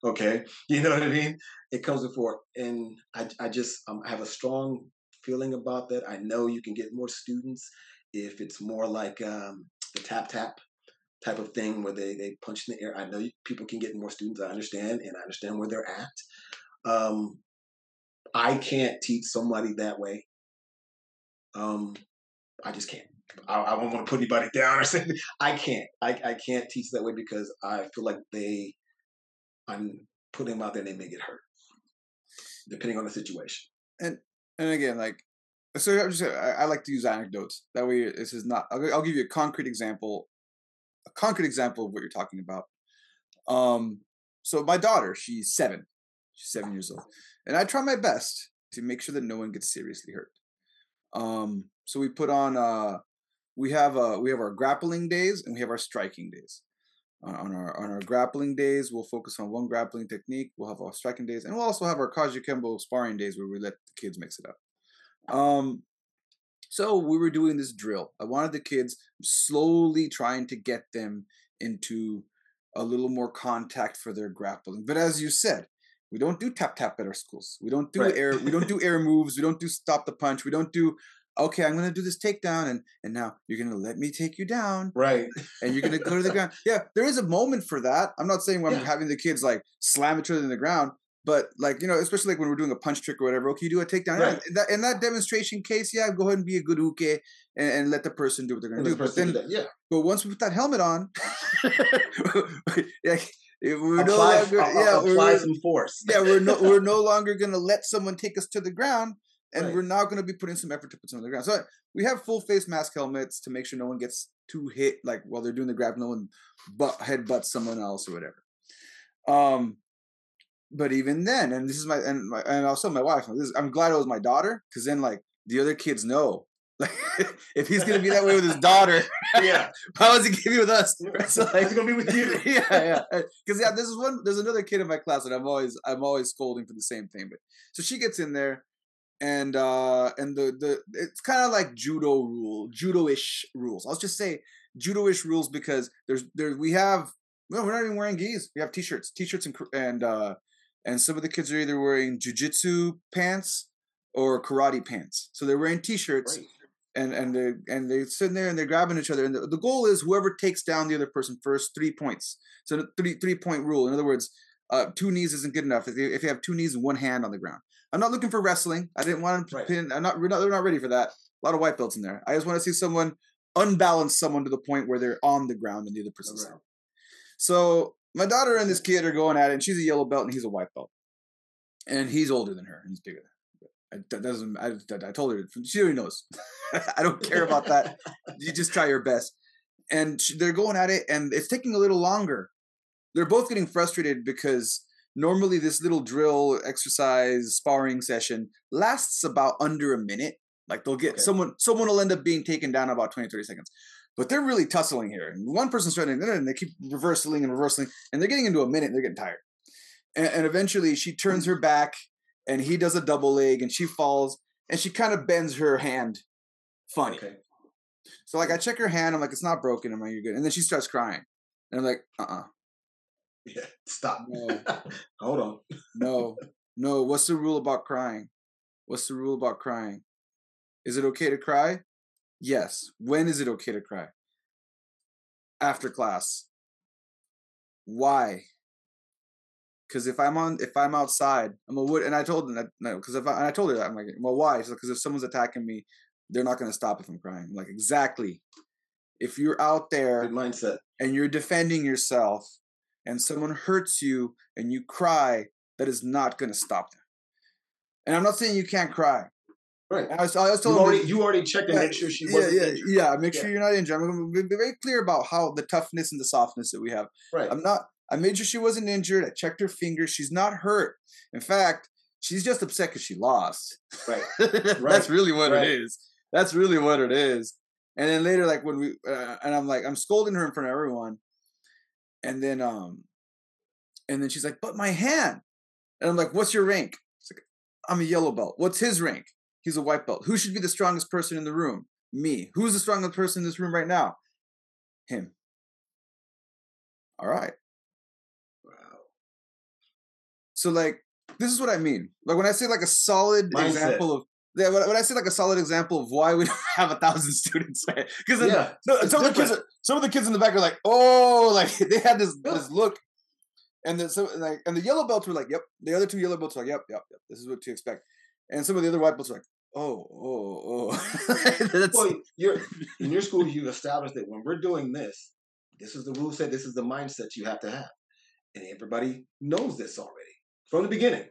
Okay, you know what I mean? It comes before, and I, I just um, I have a strong feeling about that. I know you can get more students if it's more like um, the tap tap type of thing where they they punch in the air. I know you, people can get more students. I understand, and I understand where they're at. Um, I can't teach somebody that way. Um, I just can't. I, I don't want to put anybody down or something. I can't. I, I can't teach that way because I feel like they. I'm putting them out there and they may get hurt, depending on the situation. And and again, like, so I'm just, I, I like to use anecdotes. That way, this is not. I'll, I'll give you a concrete example, a concrete example of what you're talking about. Um, so my daughter, she's seven, she's seven years old, and I try my best to make sure that no one gets seriously hurt. Um, so we put on, uh, we have uh, we have our grappling days and we have our striking days. On our on our grappling days, we'll focus on one grappling technique. We'll have our striking days, and we'll also have our Kajukenbo sparring days where we let the kids mix it up. Um, so we were doing this drill. I wanted the kids slowly trying to get them into a little more contact for their grappling. But as you said, we don't do tap tap at our schools. We don't do right. air. We don't do air moves. We don't do stop the punch. We don't do. Okay, I'm gonna do this takedown, and and now you're gonna let me take you down, right? And you're gonna go to the ground. Yeah, there is a moment for that. I'm not saying when yeah. I'm having the kids like slam each other in the ground, but like you know, especially like when we're doing a punch trick or whatever. Okay, you do a takedown. Right. Yeah, in, that, in that demonstration case, yeah, go ahead and be a good uke and, and let the person do what they're gonna do. But then, do yeah. But once we put that helmet on, like, If we're apply, no longer, I'll, yeah, I'll apply some force. Yeah, we're no, we're no longer gonna let someone take us to the ground. And right. we're now going to be putting some effort to put some on the ground. So we have full face mask helmets to make sure no one gets too hit, like while they're doing the grab, no one butt, headbutts someone else or whatever. Um, but even then, and this is my and my, and also my wife. This, I'm glad it was my daughter because then like the other kids know Like, if he's gonna be that way with his daughter, yeah, how is he gonna be with us? So like, he's gonna be with you. Yeah, yeah. Because yeah, this is one. There's another kid in my class that I'm always, I'm always scolding for the same thing. But so she gets in there, and uh, and the the it's kind of like judo rule, judo-ish rules. I'll just say judo-ish rules because there's there we have well, we're not even wearing gis. We have t-shirts, t-shirts, and and uh, and some of the kids are either wearing jujitsu pants or karate pants. So they're wearing t-shirts. Right. And and they and they're sitting there and they're grabbing each other. And the, the goal is whoever takes down the other person first, three points. So the three three point rule. In other words, uh, two knees isn't good enough. If you, if you have two knees and one hand on the ground, I'm not looking for wrestling. I didn't want to right. pin. I'm not. We're not. They're not ready for that. A lot of white belts in there. I just want to see someone unbalance someone to the point where they're on the ground and the other person's right. out. So my daughter and this kid are going at it. And she's a yellow belt and he's a white belt, and he's older than her and he's bigger than her. I, that doesn't. I, I told her she already knows. I don't care about that. You just try your best. And she, they're going at it, and it's taking a little longer. They're both getting frustrated because normally this little drill, exercise, sparring session lasts about under a minute. Like they'll get okay. someone. Someone will end up being taken down about twenty, thirty seconds. But they're really tussling here, and one person's trying to, and they keep reversing and reversing, and they're getting into a minute, and they're getting tired. And, and eventually, she turns her back. And he does a double leg and she falls and she kind of bends her hand funny. Okay. So like I check her hand. I'm like, it's not broken. I'm like, you're good. And then she starts crying. And I'm like, uh-uh. Yeah, stop. No. Hold on. No, no. What's the rule about crying? What's the rule about crying? Is it okay to cry? Yes. When is it okay to cry? After class. Why? Because if I'm on, if I'm outside, I'm a wood. And I told them that, no, because if I, and I told her that, I'm like, well, why? Because like, if someone's attacking me, they're not going to stop if I'm crying. I'm like, exactly. If you're out there good mindset. And you're defending yourself and someone hurts you and you cry, that is not going to stop them. And I'm not saying you can't cry. Right. I was, I was told you, already, you already checked and make sure she wasn't yeah, yeah, injured. Yeah, make yeah. sure you're not injured. I'm going to be very clear about how the toughness and the softness that we have. Right. I'm not. I made sure she wasn't injured. I checked her fingers. She's not hurt. In fact, she's just upset because she lost. Right. right. That's really what right. it is. That's really what it is. And then later, like when we, uh, and I'm like, I'm scolding her in front of everyone. And then, um, and then she's like, but my hand. And I'm like, what's your rank? It's like, I'm a yellow belt. What's his rank? He's a white belt. Who should be the strongest person in the room? Me. Who's the strongest person in this room right now? Him. All right. So like, this is what I mean. Like when I say like a solid mindset. Example of, yeah, when I say like a solid example of why we don't have a thousand students, right? Because yeah, no, some, some of the kids in the back are like, oh, like they had this, yeah. this look. And then so like, and the yellow belts were like, yep. The other two yellow belts were like, yep, yep, yep. This is what to expect. And some of the other white belts were like, oh, oh, oh. That's, well, you're, in your school, you've established that when we're doing this, this is the rule set, this is the mindset you have to have. And everybody knows this already. From the beginning,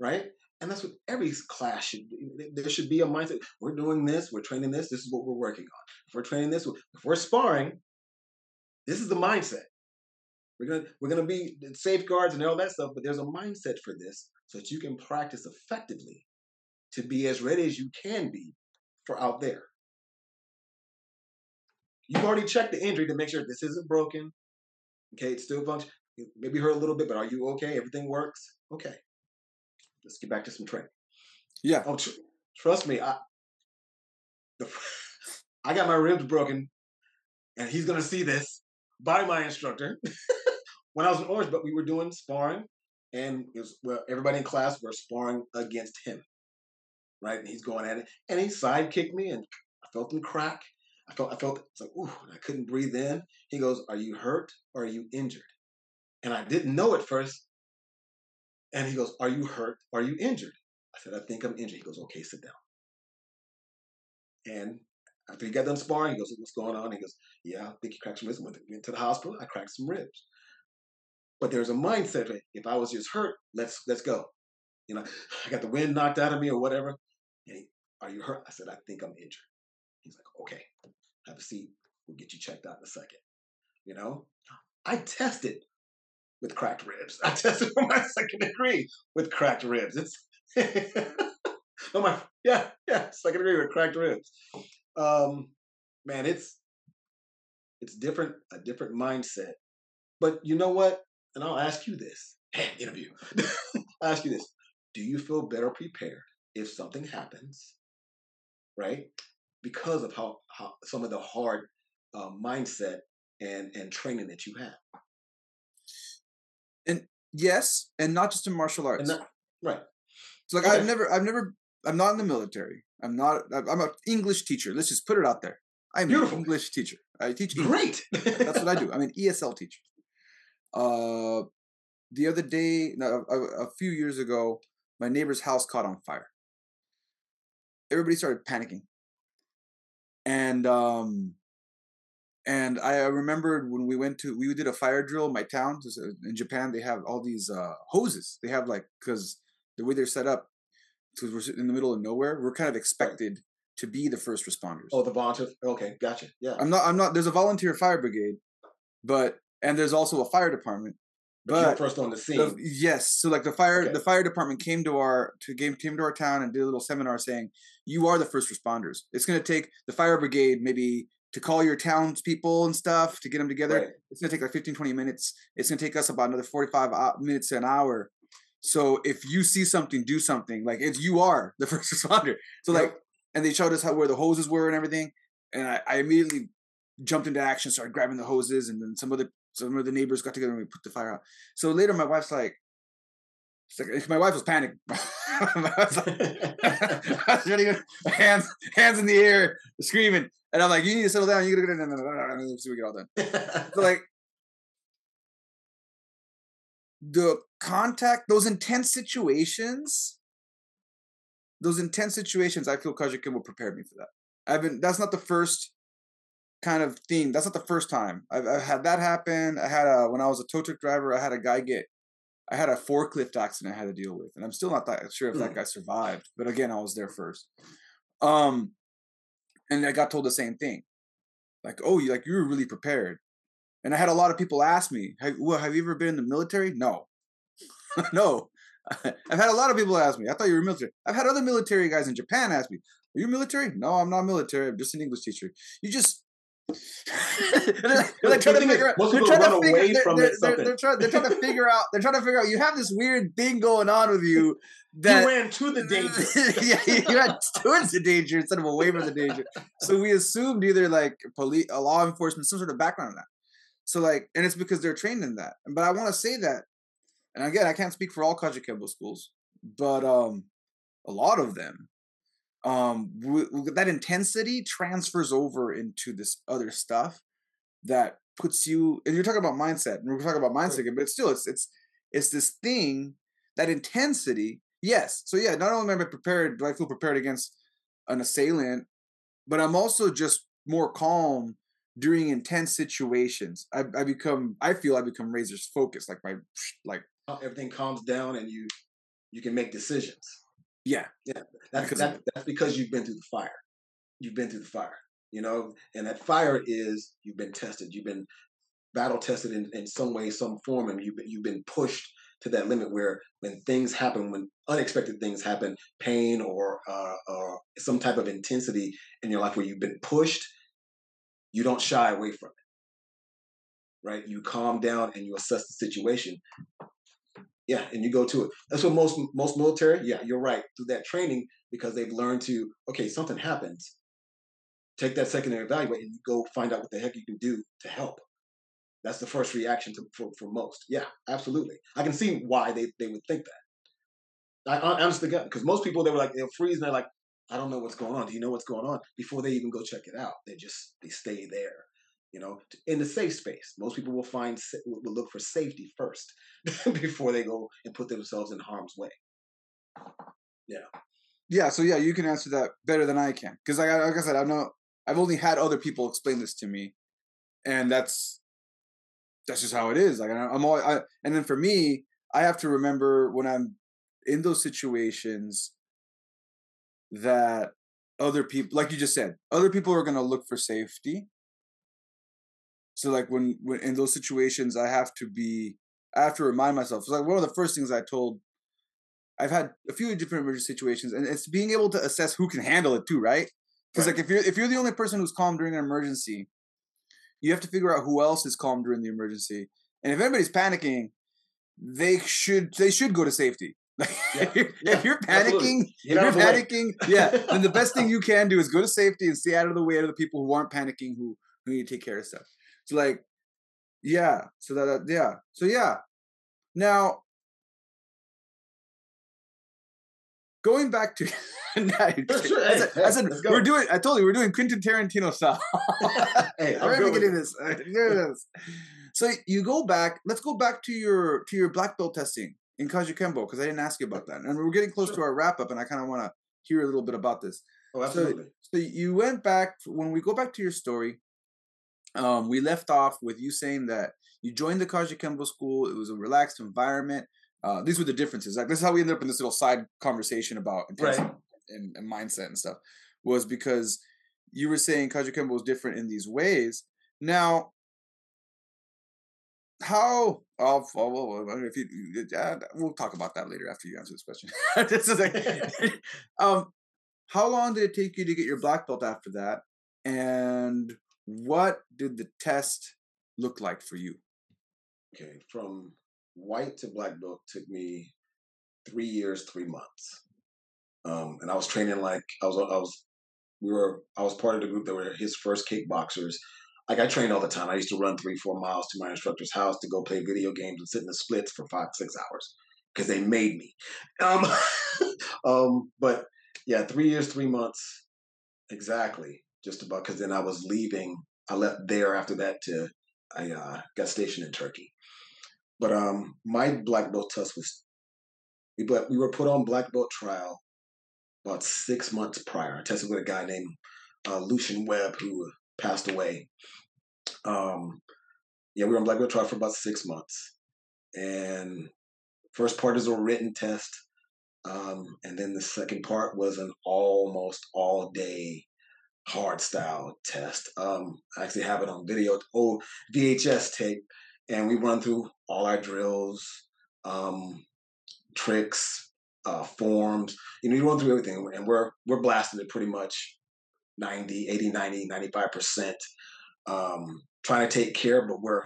right? And that's what every class should be. There should be a mindset. We're doing this. We're training this. This is what we're working on. If we're training this, if we're sparring, this is the mindset. We're gonna we're gonna be safeguards and all that stuff. But there's a mindset for this, so that you can practice effectively to be as ready as you can be for out there. You've already checked the injury to make sure this isn't broken. Okay, it's still functioning. Maybe hurt a little bit, but are you okay? Everything works? Okay. Let's get back to some training. Yeah. Oh, tr trust me. I the, I got my ribs broken, and he's going to see this by my instructor. When I was in Orange, but we were doing sparring, and it was, well, everybody in class were sparring against him, right? And he's going at it, and he sidekicked me, and I felt him crack. I felt, I felt, it's like, ooh, and I couldn't breathe in. He goes, are you hurt or are you injured? And I didn't know at first. And he goes, are you hurt? Are you injured? I said, I think I'm injured. He goes, okay, sit down. And after he got done sparring, he goes, what's going on? He goes, yeah, I think you cracked some ribs. Went to the hospital, I cracked some ribs. But there's a mindset, right? If I was just hurt, let's let's go. You know, I got the wind knocked out of me or whatever. And he, are you hurt? I said, I think I'm injured. He's like, okay, have a seat. We'll get you checked out in a second. You know, I tested with cracked ribs. I tested for my second degree with cracked ribs. It's oh my yeah, yeah, second degree with cracked ribs. um, man, it's it's different, a different mindset. But you know what? And I'll ask you this. Hey, interview. I'll ask you this. Do you feel better prepared if something happens, right? Because of how, how some of the hard uh, mindset and, and training that you have. And yes, and not just in martial arts. Not, right. So like okay. I've never, I've never, I'm not in the military. I'm not, I'm an English teacher. Let's just put it out there. I'm Beautiful. an English teacher. I teach English. Great. That's what I do. I'm an E S L teacher. Uh, the other day, no, a, a few years ago, my neighbor's house caught on fire. Everybody started panicking. And um, and I remembered when we went to, we did a fire drill in my town. In Japan, they have all these uh, hoses. They have like, because the way they're set up, because we're in the middle of nowhere, we're kind of expected to be the first responders. Oh, the volunteer. Okay, gotcha. Yeah. I'm not, I'm not, there's a volunteer fire brigade, but, and there's also a fire department. But, but you're first on the scene. The, yes. So like the fire, okay. the fire department came to our to game came to our town and did a little seminar saying, you are the first responders. It's going to take the fire brigade maybe to call your townspeople and stuff to get them together. Right. It's going to take like fifteen, twenty minutes. It's going to take us about another forty-five minutes to an hour. So if you see something, do something. Like if you are the first responder. So yep. like, and they showed us how where the hoses were and everything. And I, I immediately jumped into action, started grabbing the hoses, and then some other Some of the neighbors got together and we put the fire out. So later, my wife's like, like my wife was panicking. My wife's like, I was ready, hands, hands in the air, screaming. And I'm like, you need to settle down. You gotta go down. And so we get all done. So like, the contact, those intense situations, those intense situations, I feel Kajukenbo prepared me for that. I've been, that's not the first kind of theme. That's not the first time I've, I've had that happen. I had a when I was a tow truck driver. I had a guy get, I had a forklift accident I had to deal with, and I'm still not that sure if that guy survived. But again, I was there first, um, and I got told the same thing, like, "Oh, you like you were really prepared." And I had a lot of people ask me, "Have, well, have you ever been in the military?" No, no. I've had a lot of people ask me. I thought you were military. I've had other military guys in Japan ask me, "Are you military?" No, I'm not military. I'm just an English teacher. You just they're like trying to figure out. They're trying to figure out. They're trying to figure out. They're trying to figure out. You have this weird thing going on with you that you ran to the danger. Yeah, you ran towards the danger instead of away from the danger. So we assumed either like police, law enforcement, some sort of background in that. So like, and it's because they're trained in that. But I want to say that, and again, I can't speak for all Kajukenbo schools, but um, a lot of them. Um, we, we, that intensity transfers over into this other stuff that puts you, and you're talking about mindset, and we're talking about mindset again, but it's still, it's, it's, it's this thing, that intensity. Yes. So yeah, not only am I prepared, do I feel prepared against an assailant, but I'm also just more calm during intense situations. I, I become, I feel I become razor focused, like my, like everything calms down and you, you can make decisions. Yeah, yeah. That's because that, that's because you've been through the fire. You've been through the fire, you know. And that fire is you've been tested. You've been battle tested in, in some way, some form, and you've been, you've been pushed to that limit where when things happen, when unexpected things happen, pain or uh, or some type of intensity in your life where you've been pushed, you don't shy away from it, right? You calm down and you assess the situation. Yeah, and you go to it. That's what most most military, yeah, you're right, through that training, because they've learned to, okay, something happens. Take that second and evaluate, and you go find out what the heck you can do to help. That's the first reaction to, for, for most. Yeah, absolutely. I can see why they, they would think that. I honestly got, because most people, they were like, they'll freeze, and they're like, I don't know what's going on. Do you know what's going on? Before they even go check it out, they just, they stay there. You know, in the safe space, most people will find will look for safety first before they go and put themselves in harm's way. Yeah, yeah. So yeah, you can answer that better than I can because, like, like I said, I've not, I've only had other people explain this to me, and that's that's just how it is. Like I'm always, I, and then for me, I have to remember when I'm in those situations that other people, like you just said, other people are going to look for safety. So like when, when in those situations, I have to be, I have to remind myself. So like one of the first things I told, I've had a few different emergency situations, and it's being able to assess who can handle it too, right? Because right. like if you're if you're the only person who's calm during an emergency, you have to figure out who else is calm during the emergency. And if anybody's panicking, they should they should go to safety. Like yeah. if, you're, yeah. if you're panicking, if you're panicking, yeah, then the best thing you can do is go to safety and stay out of the way of the people who aren't panicking, who who need to take care of stuff. So like, yeah, so that yeah, so yeah. Now, going back to sure, hey, as a, as a, we're doing, I told you we're doing Quentin Tarantino style. Hey, I'm going to this. Yes. So you go back. Let's go back to your to your black belt testing in Kajukenbo, because I didn't ask you about that, and we're getting close sure. to our wrap up, and I kind of want to hear a little bit about this. Oh, absolutely. So, so you went back. When we go back to your story, um, we left off with you saying that you joined the Kajukenbo school. It was a relaxed environment. Uh, these were the differences. Like, this is how we ended up in this little side conversation about intensity right. and, and mindset and stuff, was because you were saying Kajukenbo was different in these ways. Now, how? Oh, well, if you, uh, we'll talk about that later after you answer this question. This is like, um, how long did it take you to get your black belt after that, and what did the test look like for you? Okay, from white to black belt took me three years, three months. Um, and I was training like I was, I was, we were, I was part of the group that were his first kickboxers. Like, I trained all the time. I used to run three, four miles to my instructor's house to go play video games and sit in the splits for five, six hours because they made me. Um, um, but yeah, three years, three months, exactly, just about. Because then I was leaving. I left there after that to, I uh, got stationed in Turkey. But um, my black belt test was, we, but we were put on black belt trial about six months prior. I tested with a guy named uh, Lucian Webb, who passed away. Um, yeah, we were on black belt trial for about six months. And first part is a written test. Um, and then the second part was an almost all-day hard style test. Um, I actually have it on video, old V H S tape. And we run through all our drills, um, tricks, uh, forms. You know, you run through everything, and we're we're blasting it pretty much ninety, eighty, ninety, ninety-five percent. Um, trying to take care, but we're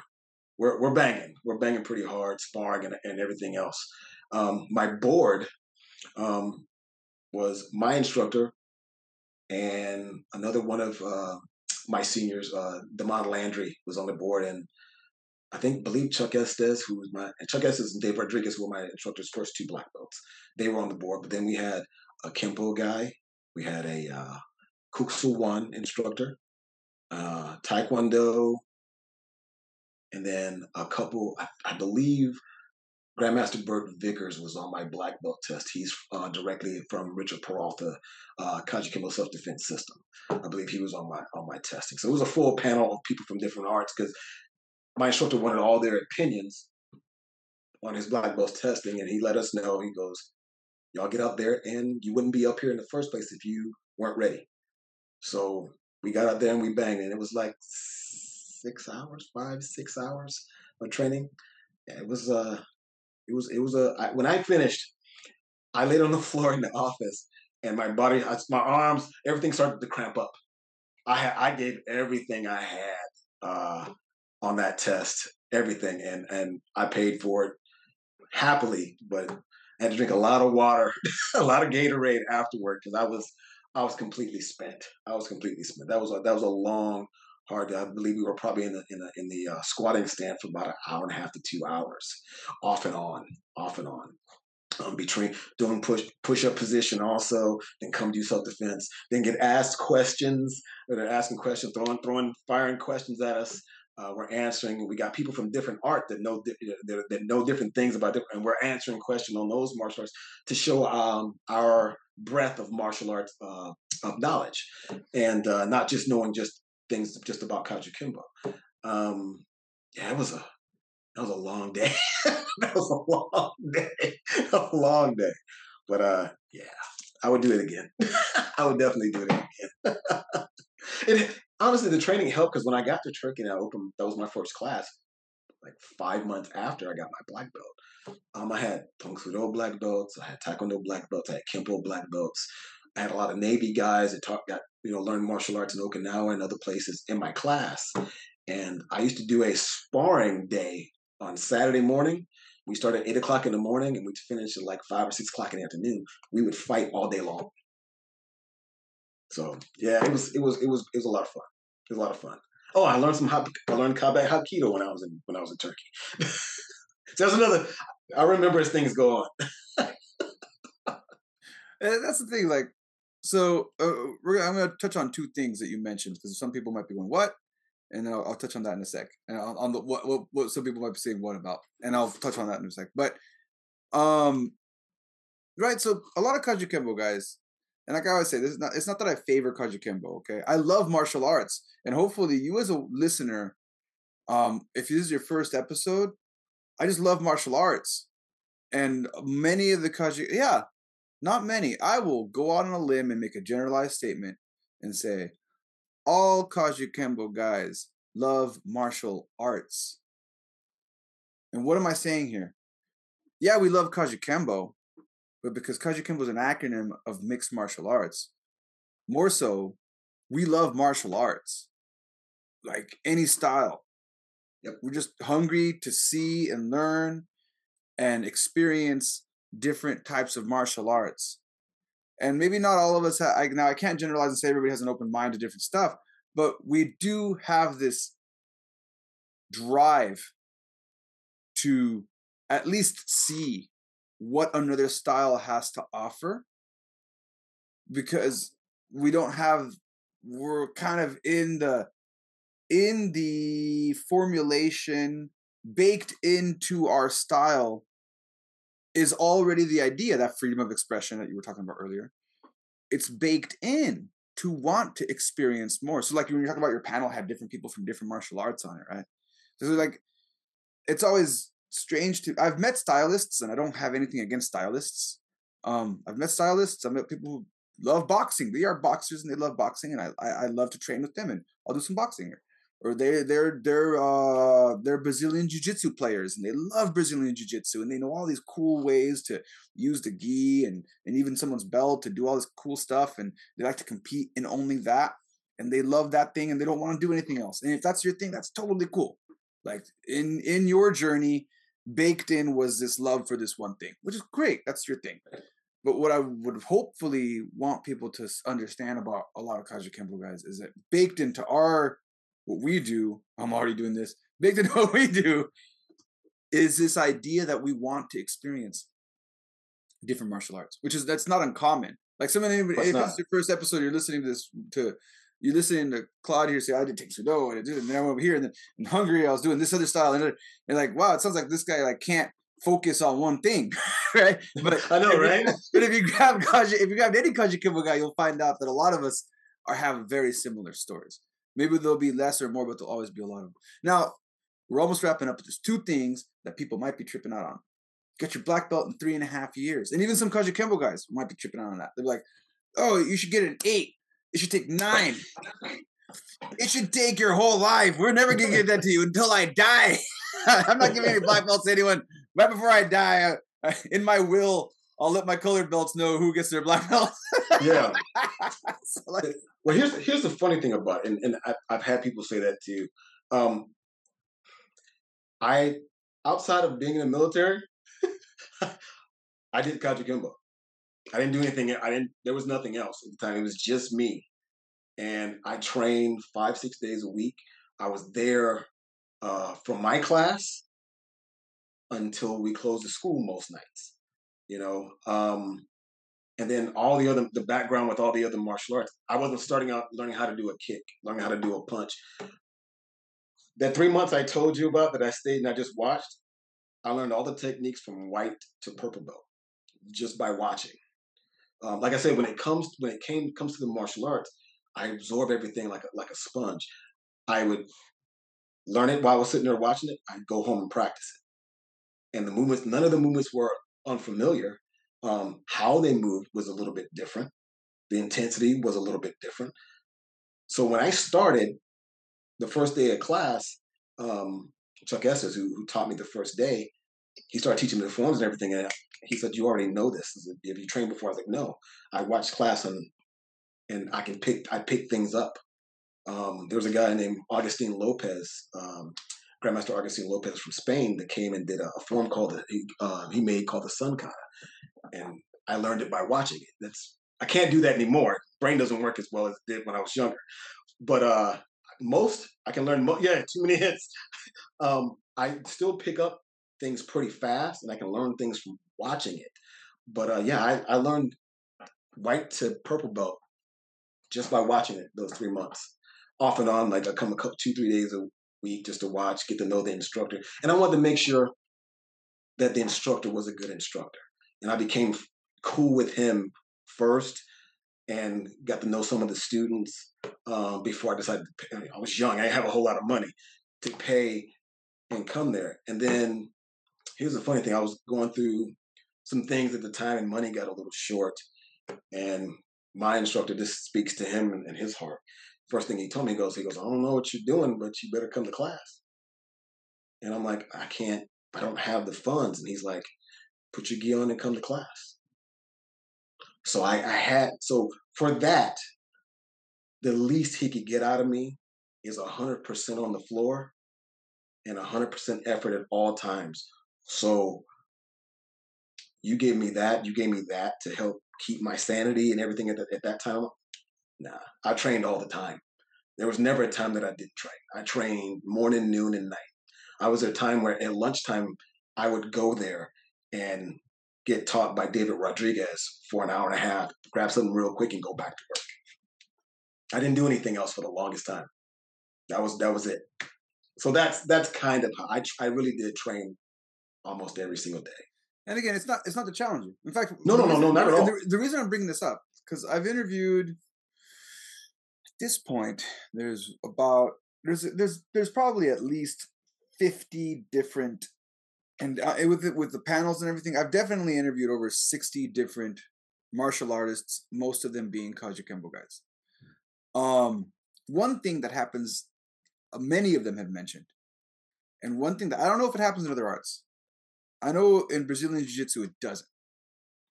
we're we're banging. We're banging pretty hard, sparring and, and everything else. Um, my board um, was my instructor and another one of uh, my seniors, uh, Demond Landry, was on the board, and I think, believe Chuck Estes, who was my, and Chuck Estes and Dave Rodriguez, who were my instructor's first two black belts. They were on the board, but then we had a Kempo guy. We had a uh, Kuksuwan instructor, uh, Taekwondo, and then a couple, I, I believe Grandmaster Bert Vickers was on my black belt test. He's uh, directly from Richard Peralta, uh, Kajukenbo self-defense system. I believe he was on my, on my testing. So it was a full panel of people from different arts, because my instructor wanted all their opinions on his black belt testing, and he let us know. He goes, y'all get out there, and you wouldn't be up here in the first place if you weren't ready. So we got out there, and we banged, and it was like six hours, five, six hours of training. Yeah, it was, uh, it was, it was a, I, when I finished, I laid on the floor in the office, and my body, my arms, everything started to cramp up. I, I gave everything I had. Uh, on that test, everything. And, and I paid for it happily, but I had to drink a lot of water, a lot of Gatorade afterward. Cause I was, I was completely spent. I was completely spent. That was a, that was a long, hard, I believe we were probably in the, in the, in the uh, squatting stand for about an hour and a half to two hours off and on, off and on. Um, between doing push push up position also, then come do self defense, then get asked questions, or they're asking questions, throwing, throwing, firing questions at us. Uh, we're answering. We got people from different art that know that, that know different things about different, and we're answering questions on those martial arts to show um, our breadth of martial arts uh, of knowledge, and uh, not just knowing just things just about Kajukenbo. Um, yeah, it was a that was a long day. That was a long day, a long day. But uh, yeah, I would do it again. I would definitely do it again. it, Honestly, the training helped, because when I got to Turkey and I opened, that was my first class, like five months after I got my black belt. Um, I had Tung Soo Do black belts, I had Taekwondo black belts, I had Kempo black belts, I had a lot of Navy guys that taught, got, you know, learned martial arts in Okinawa and other places in my class. And I used to do a sparring day on Saturday morning. We started at eight o'clock in the morning and we'd finish at like five or six o'clock in the afternoon. We would fight all day long. So yeah, it was it was it was it was a lot of fun. It was a lot of fun. Oh, I learned some hop, I learned Combat Hapkido when I was in when I was in Turkey. So that's another. I remember as things go on. And that's the thing. Like, so uh, we're, I'm going to touch on two things that you mentioned because some people might be going, "What?" And then I'll, I'll touch on that in a sec. And I'll, on the what, what what some people might be saying, "What about?" And I'll touch on that in a sec. But, um, right. So a lot of Kajukenbo guys. And like I always say, this is not, it's not that I favor Kajukenbo, okay? I love martial arts. And hopefully you as a listener, um, if this is your first episode, I just love martial arts. And many of the Kajukenbo, yeah, not many. I will go out on a limb and make a generalized statement and say, all Kajukenbo guys love martial arts. And what am I saying here? Yeah, we love Kajukenbo. But because Kajukenbo is an acronym of mixed martial arts, more so, we love martial arts, like any style. Yep. We're just hungry to see and learn and experience different types of martial arts. And maybe not all of us, ha- I, now I can't generalize and say everybody has an open mind to different stuff, but we do have this drive to at least see what another style has to offer, because we don't have, we're kind of in the in the formulation baked into our style is already the idea, that freedom of expression that you were talking about earlier. It's baked in to want to experience more. So like when you're talking about your panel, have different people from different martial arts on it, right? So like it's always strange to, I've met stylists, and I don't have anything against stylists. Um, I've met stylists. I've met people who love boxing. They are boxers and they love boxing, and I I, I love to train with them, and I'll do some boxing. Or they they're they're uh they're Brazilian Jiu-Jitsu players, and they love Brazilian Jiu-Jitsu, and they know all these cool ways to use the gi and and even someone's belt to do all this cool stuff, and they like to compete in only that, and they love that thing, and they don't want to do anything else. And if that's your thing, that's totally cool. Like in in your journey, baked in was this love for this one thing, which is great. That's your thing. But what I would hopefully want people to understand about a lot of Kajukenbo guys is that baked into our, what we do, I'm already doing this, baked into what we do is this idea that we want to experience different martial arts, which is, that's not uncommon. Like someone, if it's your first episode, you're listening to this, to you're listening to Claude here say, I did Tang Soo Do, and I did, and then I went over here, and then in Hungary, I was doing this other style, and, and like, wow, it sounds like this guy like can't focus on one thing, right? But I know, right? You, but if you grab Kaju, if you grab any Kajukenbo guy, you'll find out that a lot of us are have very similar stories. Maybe there'll be less or more, but there'll always be a lot of them. Now, we're almost wrapping up. There's two things that people might be tripping out on. Get your black belt in three and a half years. And even some Kajukenbo guys might be tripping out on that. They're like, oh, you should get an eight. It should take nine. It should take your whole life. We're never going to give that to you until I die. I'm not giving any black belts to anyone. Right before I die, I, I, in my will, I'll let my colored belts know who gets their black belt. Yeah. So like, well, here's here's the funny thing about it, and, and I, I've had people say that too. Um, I, outside of being in the military, I did Kajukenbo. I didn't do anything. I didn't, there was nothing else at the time. It was just me. And I trained five, six days a week. I was there uh, from my class until we closed the school most nights, you know? Um, and then all the other, the background with all the other martial arts, I wasn't starting out learning how to do a kick, learning how to do a punch. That three months I told you about that I stayed and I just watched, I learned all the techniques from white to purple belt just by watching. Um, like I said, when it comes when it came comes to the martial arts, I absorb everything like a, like a sponge. I would learn it while I was sitting there watching it. I'd go home and practice it, and the movements, none of the movements were unfamiliar. Um, how they moved was a little bit different. The intensity was a little bit different. So when I started the first day of class, um, Chuck Estes, who, who taught me the first day, he started teaching me the forms and everything. And he said, you already know this. Have you trained before? I was like, no, I watched class and and I can pick, I pick things up. Um, there was a guy named Agustin Lopez, um, Grandmaster Agustin Lopez from Spain, that came and did a, a form called, the, uh, he made called the Sun Kata. And I learned it by watching it. That's, I can't do that anymore. Brain doesn't work as well as it did when I was younger. But uh, most, I can learn, mo yeah, too many hits. um, I still pick up things pretty fast, and I can learn things from watching it. But uh, yeah, I, I learned white to purple belt just by watching it those three months. Off and on, like I come a couple, two, three days a week just to watch, get to know the instructor. And I wanted to make sure that the instructor was a good instructor. And I became cool with him first and got to know some of the students uh, before I decided to pay. I mean, I was young. I didn't have a whole lot of money to pay and come there. And then here's the funny thing. I was going through some things at the time and money got a little short. And my instructor, this speaks to him and his heart. First thing he told me, he goes, he goes, I don't know what you're doing, but you better come to class. And I'm like, I can't, I don't have the funds. And he's like, put your gi on and come to class. So I, I had, so for that, the least he could get out of me is one hundred percent on the floor and one hundred percent effort at all times. So you gave me that, you gave me that to help keep my sanity and everything at, the, at that time. Nah, I trained all the time. There was never a time that I didn't train. I trained morning, noon, and night. I was at a time where at lunchtime, I would go there and get taught by David Rodriguez for an hour and a half, grab something real quick and go back to work. I didn't do anything else for the longest time. That was that was it. So that's that's kind of how I I really did train almost every single day. And again, it's not it's not the challenge. In fact, no, no, no, no, not at all. The, the reason I'm bringing this up because I've interviewed. At this point, there's about there's there's there's probably at least fifty different, and I, with the, with the panels and everything, I've definitely interviewed over sixty different martial artists, most of them being Kajukenbo guys. Um, one thing that happens, uh, many of them have mentioned, and one thing that I don't know if it happens in other arts. I know in Brazilian Jiu-Jitsu it doesn't,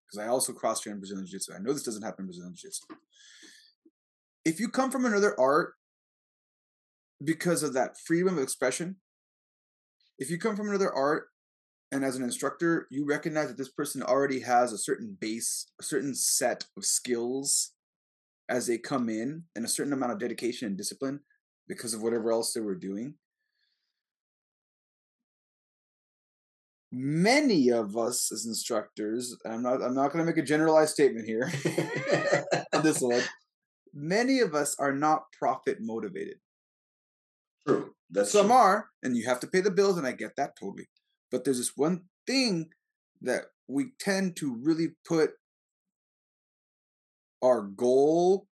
because I also cross-train Brazilian Jiu-Jitsu. I know this doesn't happen in Brazilian Jiu-Jitsu. If you come from another art because of that freedom of expression, if you come from another art and as an instructor, you recognize that this person already has a certain base, a certain set of skills as they come in and a certain amount of dedication and discipline because of whatever else they were doing. Many of us as instructors, and I'm not, I'm not going to make a generalized statement here on this one. Many of us are not profit motivated. True. That's Some true. are, and you have to pay the bills, and I get that totally. But there's this one thing that we tend to really put our goal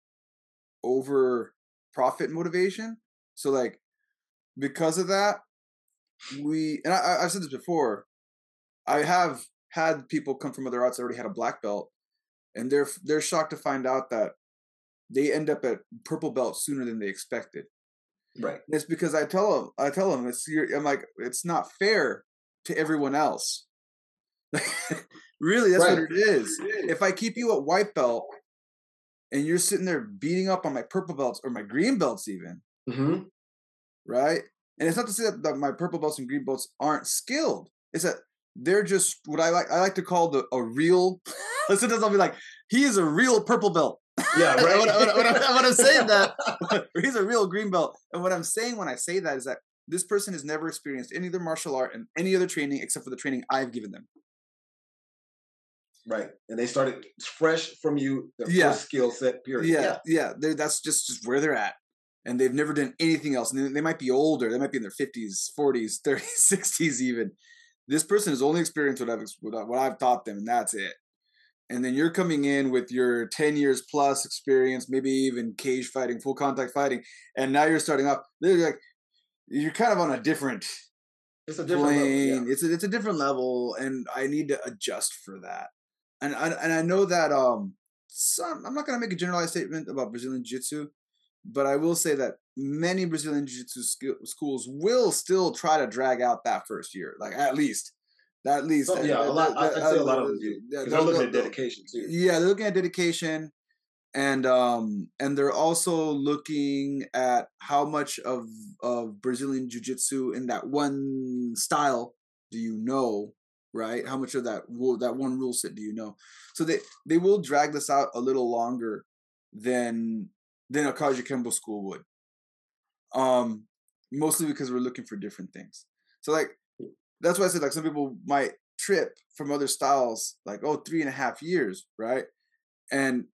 over profit motivation. So, like, because of that, we, and I, I've said this before, I have had people come from other arts that already had a black belt, and they're they're shocked to find out that they end up at purple belt sooner than they expected. Right. And it's because I tell them, I tell them, it's, I'm like, it's not fair to everyone else. Really, that's right. What it is. If I keep you at white belt and you're sitting there beating up on my purple belts or my green belts even, mm-hmm. Right? And it's not to say that, that my purple belts and green belts aren't skilled. It's that they're just what I like, I like to call the a real, listen to this, I'll be like, he is a real purple belt. Yeah, right. when, when, when, I'm, when I'm saying that, he's a real green belt. And what I'm saying when I say that is that this person has never experienced any other martial art and any other training except for the training I've given them. Right. And they started fresh from you, their yeah. first skill set, period. Yeah, yeah. yeah. That's just, just where they're at. And they've never done anything else. And they, they might be older. They might be in their fifties, forties, thirties, sixties even. This person has only experienced what I've, what I've taught them, and that's it. And then you're coming in with your ten years plus experience, maybe even cage fighting, full contact fighting. And now you're starting off, they're like, you're kind of on a different, it's a different plane. Level, yeah. It's a, it's a different level. And I need to adjust for that. And I, and I know that, um, some, I'm not going to make a generalized statement about Brazilian Jiu-Jitsu, but I will say that many Brazilian Jiu-Jitsu schools will still try to drag out that first year, like at least. At least, so, yeah, a lot. I'd say a lot of them do. Because they're looking at dedication too. Yeah, they're looking at dedication, and um, and they're also looking at how much of of Brazilian Jiu-Jitsu in that one style do you know, right? How much of that that one rule set do you know? So they they will drag this out a little longer than than a Kajukenbo school would, um, mostly because we're looking for different things. So like. That's why I said, like, some people might trip from other styles, like, oh, three and a half years, right? And,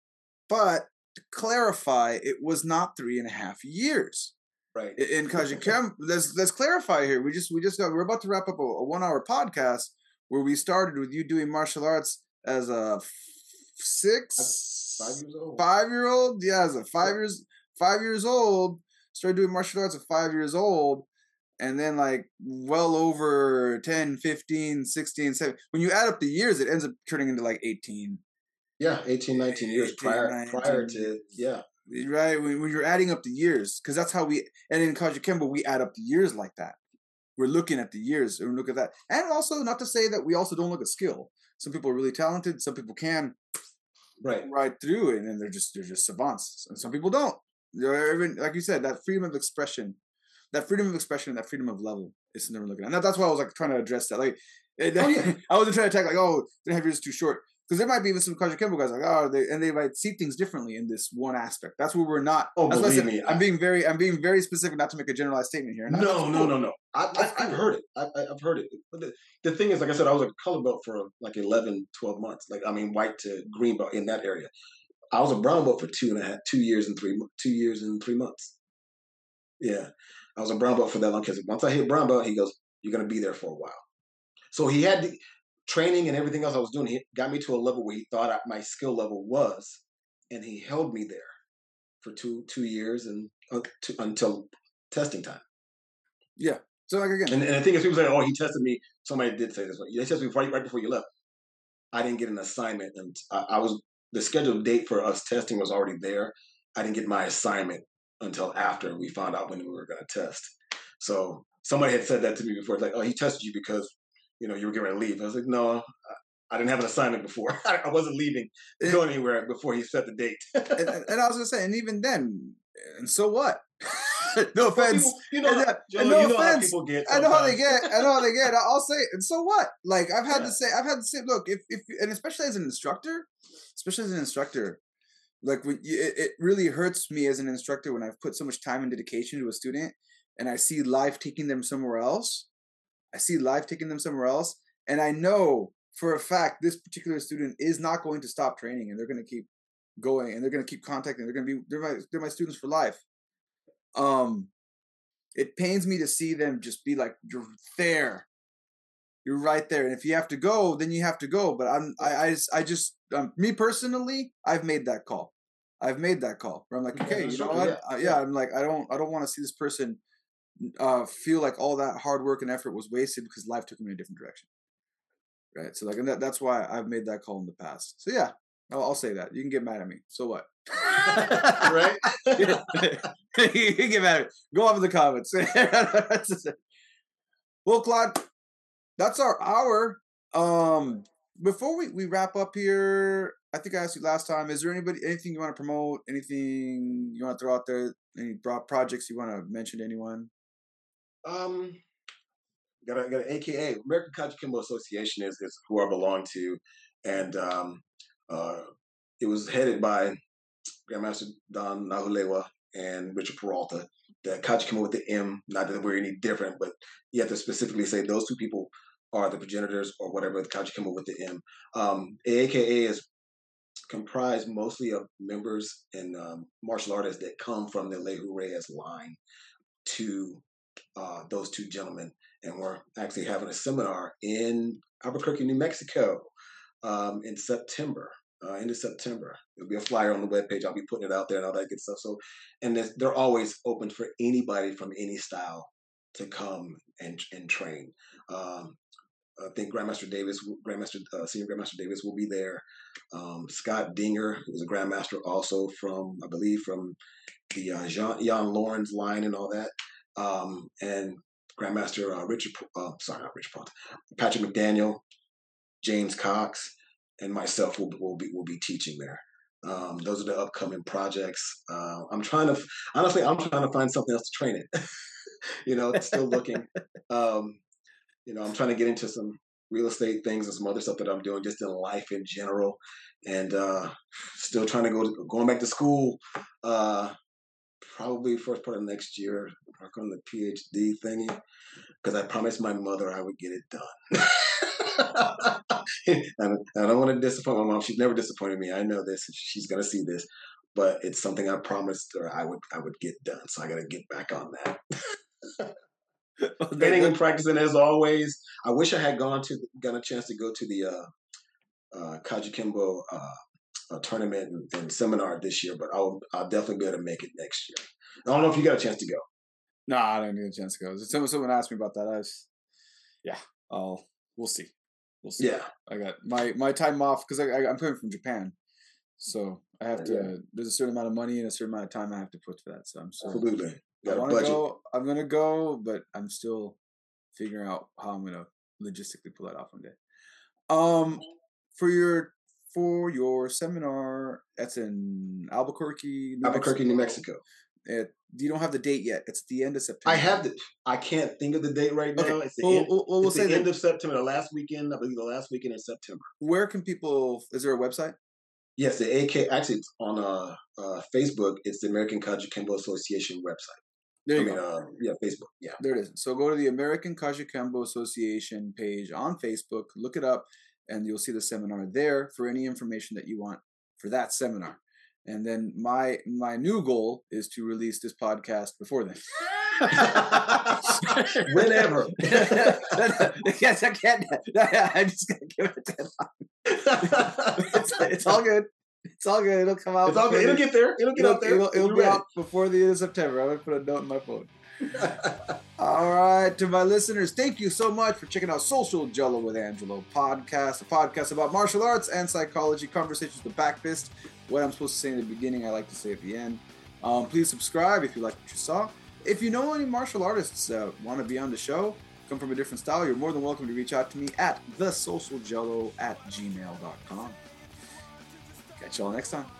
but to clarify, it was not three and a half years. Right. In, in Kajukenbo, let's, let's clarify here. We just, we just got, we're about to wrap up a, a one hour podcast where we started with you doing martial arts as a six, five years old. Five year old. Yeah, as a five yeah. years, five years old, started doing martial arts at five years old. And then, like, well over ten, fifteen, sixteen, seventeen. When you add up the years, it ends up turning into, like, eighteen. Yeah, eighteen, nineteen years eighteen, prior nineteen, prior to, yeah. Right, when, when you're adding up the years. Because that's how we, and in Kajukenbo, we add up the years like that. We're looking at the years, and we look at that. And also, not to say that we also don't look at skill. Some people are really talented. Some people can right, ride through it, and they're just, they're just savants. And some people don't. They're even, like you said, that freedom of expression. That freedom of expression, and that freedom of level is something we're looking at. And that's why I was like trying to address that. Like, it, oh, yeah. I wasn't trying to attack like, oh, three and a half years is too short, because there might be even some Kajukenbo guys like, oh, they, and they might see things differently in this one aspect. That's where we're not. Oh, that's believe I said, me, I'm I, being very, I'm being very specific, not to make a generalized statement here. No, cool. no, no, no. I, I, I've heard it. I, I, I've heard it. But the, the thing is, like I said, I was a color belt for like eleven, twelve months. Like, I mean, white to green belt in that area. I was a brown belt for two and a half, two years and three, two years and three months. Yeah. I was a brown belt for that long because once I hit brown belt, he goes, "You're gonna be there for a while." So he had the training and everything else I was doing. He got me to a level where he thought I, my skill level was, and he held me there for two two years and uh, to, until testing time. Yeah. So like again, and, and I think as people say, "Oh, he tested me." Somebody did say this one. They tested me right, right before you left. I didn't get an assignment, and I, I was the scheduled date for us testing was already there. I didn't get my assignment until after we found out when we were going to test. So somebody had said that to me before. It's like, oh, he tested you because, you know, you were getting ready to leave. I was like, no, I didn't have an assignment before. I wasn't leaving, going anywhere before he set the date. and, and I was going to say, and even then, and so what? No offense. People, you know, and, uh, Joe, and no you know offense. How people get sometimes. I know how they get. I know how they get. I'll say, and so what? Like, I've had yeah. to say, I've had to say, look, if, if, and especially as an instructor, especially as an instructor, like, when you, it, it really hurts me as an instructor when I've put so much time and dedication to a student and I see life taking them somewhere else. I see life taking them somewhere else. And I know for a fact this particular student is not going to stop training, and they're going to keep going, and they're going to keep contacting. They're going to be, they're my, they're my students for life. Um, it pains me to see them just be like, you're there. You're right there. And if you have to go, then you have to go. But I'm, I, I, I just, um, me personally, I've made that call. I've made that call where I'm like, okay, yeah, you know what? Yeah. I, yeah, I'm like, I don't, I don't want to see this person uh, feel like all that hard work and effort was wasted because life took him in a different direction. Right. So like, and that, that's why I've made that call in the past. So yeah, I'll, I'll say that. You can get mad at me. So what? Right. You can get mad at me. Go off in the comments. Well, Claude, that's our hour. Um, before we, we wrap up here, I think I asked you last time, is there anybody, anything you want to promote, anything you want to throw out there, any projects you want to mention to anyone? Um, got a, got an A K A. American Kajukenbo Association is, is who I belong to. And um, uh, it was headed by Grandmaster Don Nahulewa and Richard Peralta. The Kajukenbo with the M, not that we're any different, but you have to specifically say those two people are the progenitors or whatever, the Kajukenbo with the M. Um, A A K A is comprised mostly of members and um, martial artists that come from the Lehu Reyes line to uh, those two gentlemen. And we're actually having a seminar in Albuquerque, New Mexico um, in September, uh, end of September. There'll be a flyer on the webpage. I'll be putting it out there and all that good stuff. So, and they're always open for anybody from any style to come and, and train. Um, I think Grandmaster Davis, Grandmaster uh, Senior Grandmaster Davis will be there. Um, Scott Dinger, who's a Grandmaster also from, I believe, from the uh, Jean, Jan Lawrence line and all that. Um, and Grandmaster uh, Richard, uh, sorry, not Richard Peralta, Patrick McDaniel, James Cox, and myself will, will be will be teaching there. Um, those are the upcoming projects. Uh, I'm trying to, honestly, I'm trying to find something else to train it. You know, still looking. Um, you know, I'm trying to get into some real estate things and some other stuff that I'm doing just in life in general, and uh, still trying to go to, going back to school. Uh, probably first part of next year, work on the PhD thingy, because I promised my mother I would get it done. And I don't want to disappoint my mom. She's never disappointed me. I know this. She's gonna see this, but it's something I promised her I would I would get done. So I gotta get back on that. Training and practicing as always. I wish I had gone to got a chance to go to the uh, uh, Kajukenbo uh, tournament and, and seminar this year, but I'll I'll definitely be able to make it next year. I don't know if you got a chance to go. No, I don't get a chance to go. Someone someone asked me about that. I was, yeah, I'll we'll see. We'll see. Yeah, I got my my time off because I, I I'm coming from Japan, so I have to. Yeah. There's a certain amount of money and a certain amount of time I have to put for that. So I'm sorry. Absolutely. I want to go. I'm gonna go, but I'm still figuring out how I'm gonna logistically pull that off one day. Um, for your for your seminar, that's in Albuquerque, New Albuquerque, Mexico. New Mexico. It, you don't have the date yet. It's the end of September. I have the. I can't think of the date right now. Okay. It's the, well, end, well, we'll it's say the end of September. The last weekend, I believe, the last weekend in September. Where can people? Is there a website? Yes, the A K. Actually, it's on uh, uh, Facebook. It's the American Kajukenbo Association website. There you I go. Mean, uh, yeah, Facebook. Yeah, there it is. So go to the American Kajukenbo Association page on Facebook. Look it up, and you'll see the seminar there for any information that you want for that seminar. And then my my new goal is to release this podcast before then. Whenever. Yes, I can't. I'm just going to give it deadline. It's, it's all good. It's all good. It'll come out. It's all good. It'll get there. It'll get it'll, out there. It'll, it'll be ready. Out before the end of September. I'm going to put a note in my phone. All right. To my listeners, thank you so much for checking out Social Jello with Angelo podcast, a podcast about martial arts and psychology, conversations with Back Fist. What I'm supposed to say in the beginning, I like to say at the end. Um, please subscribe if you like what you saw. If you know any martial artists uh, want to be on the show, come from a different style, you're more than welcome to reach out to me at thesocialjello at gmail dot com. Catch y'all next time.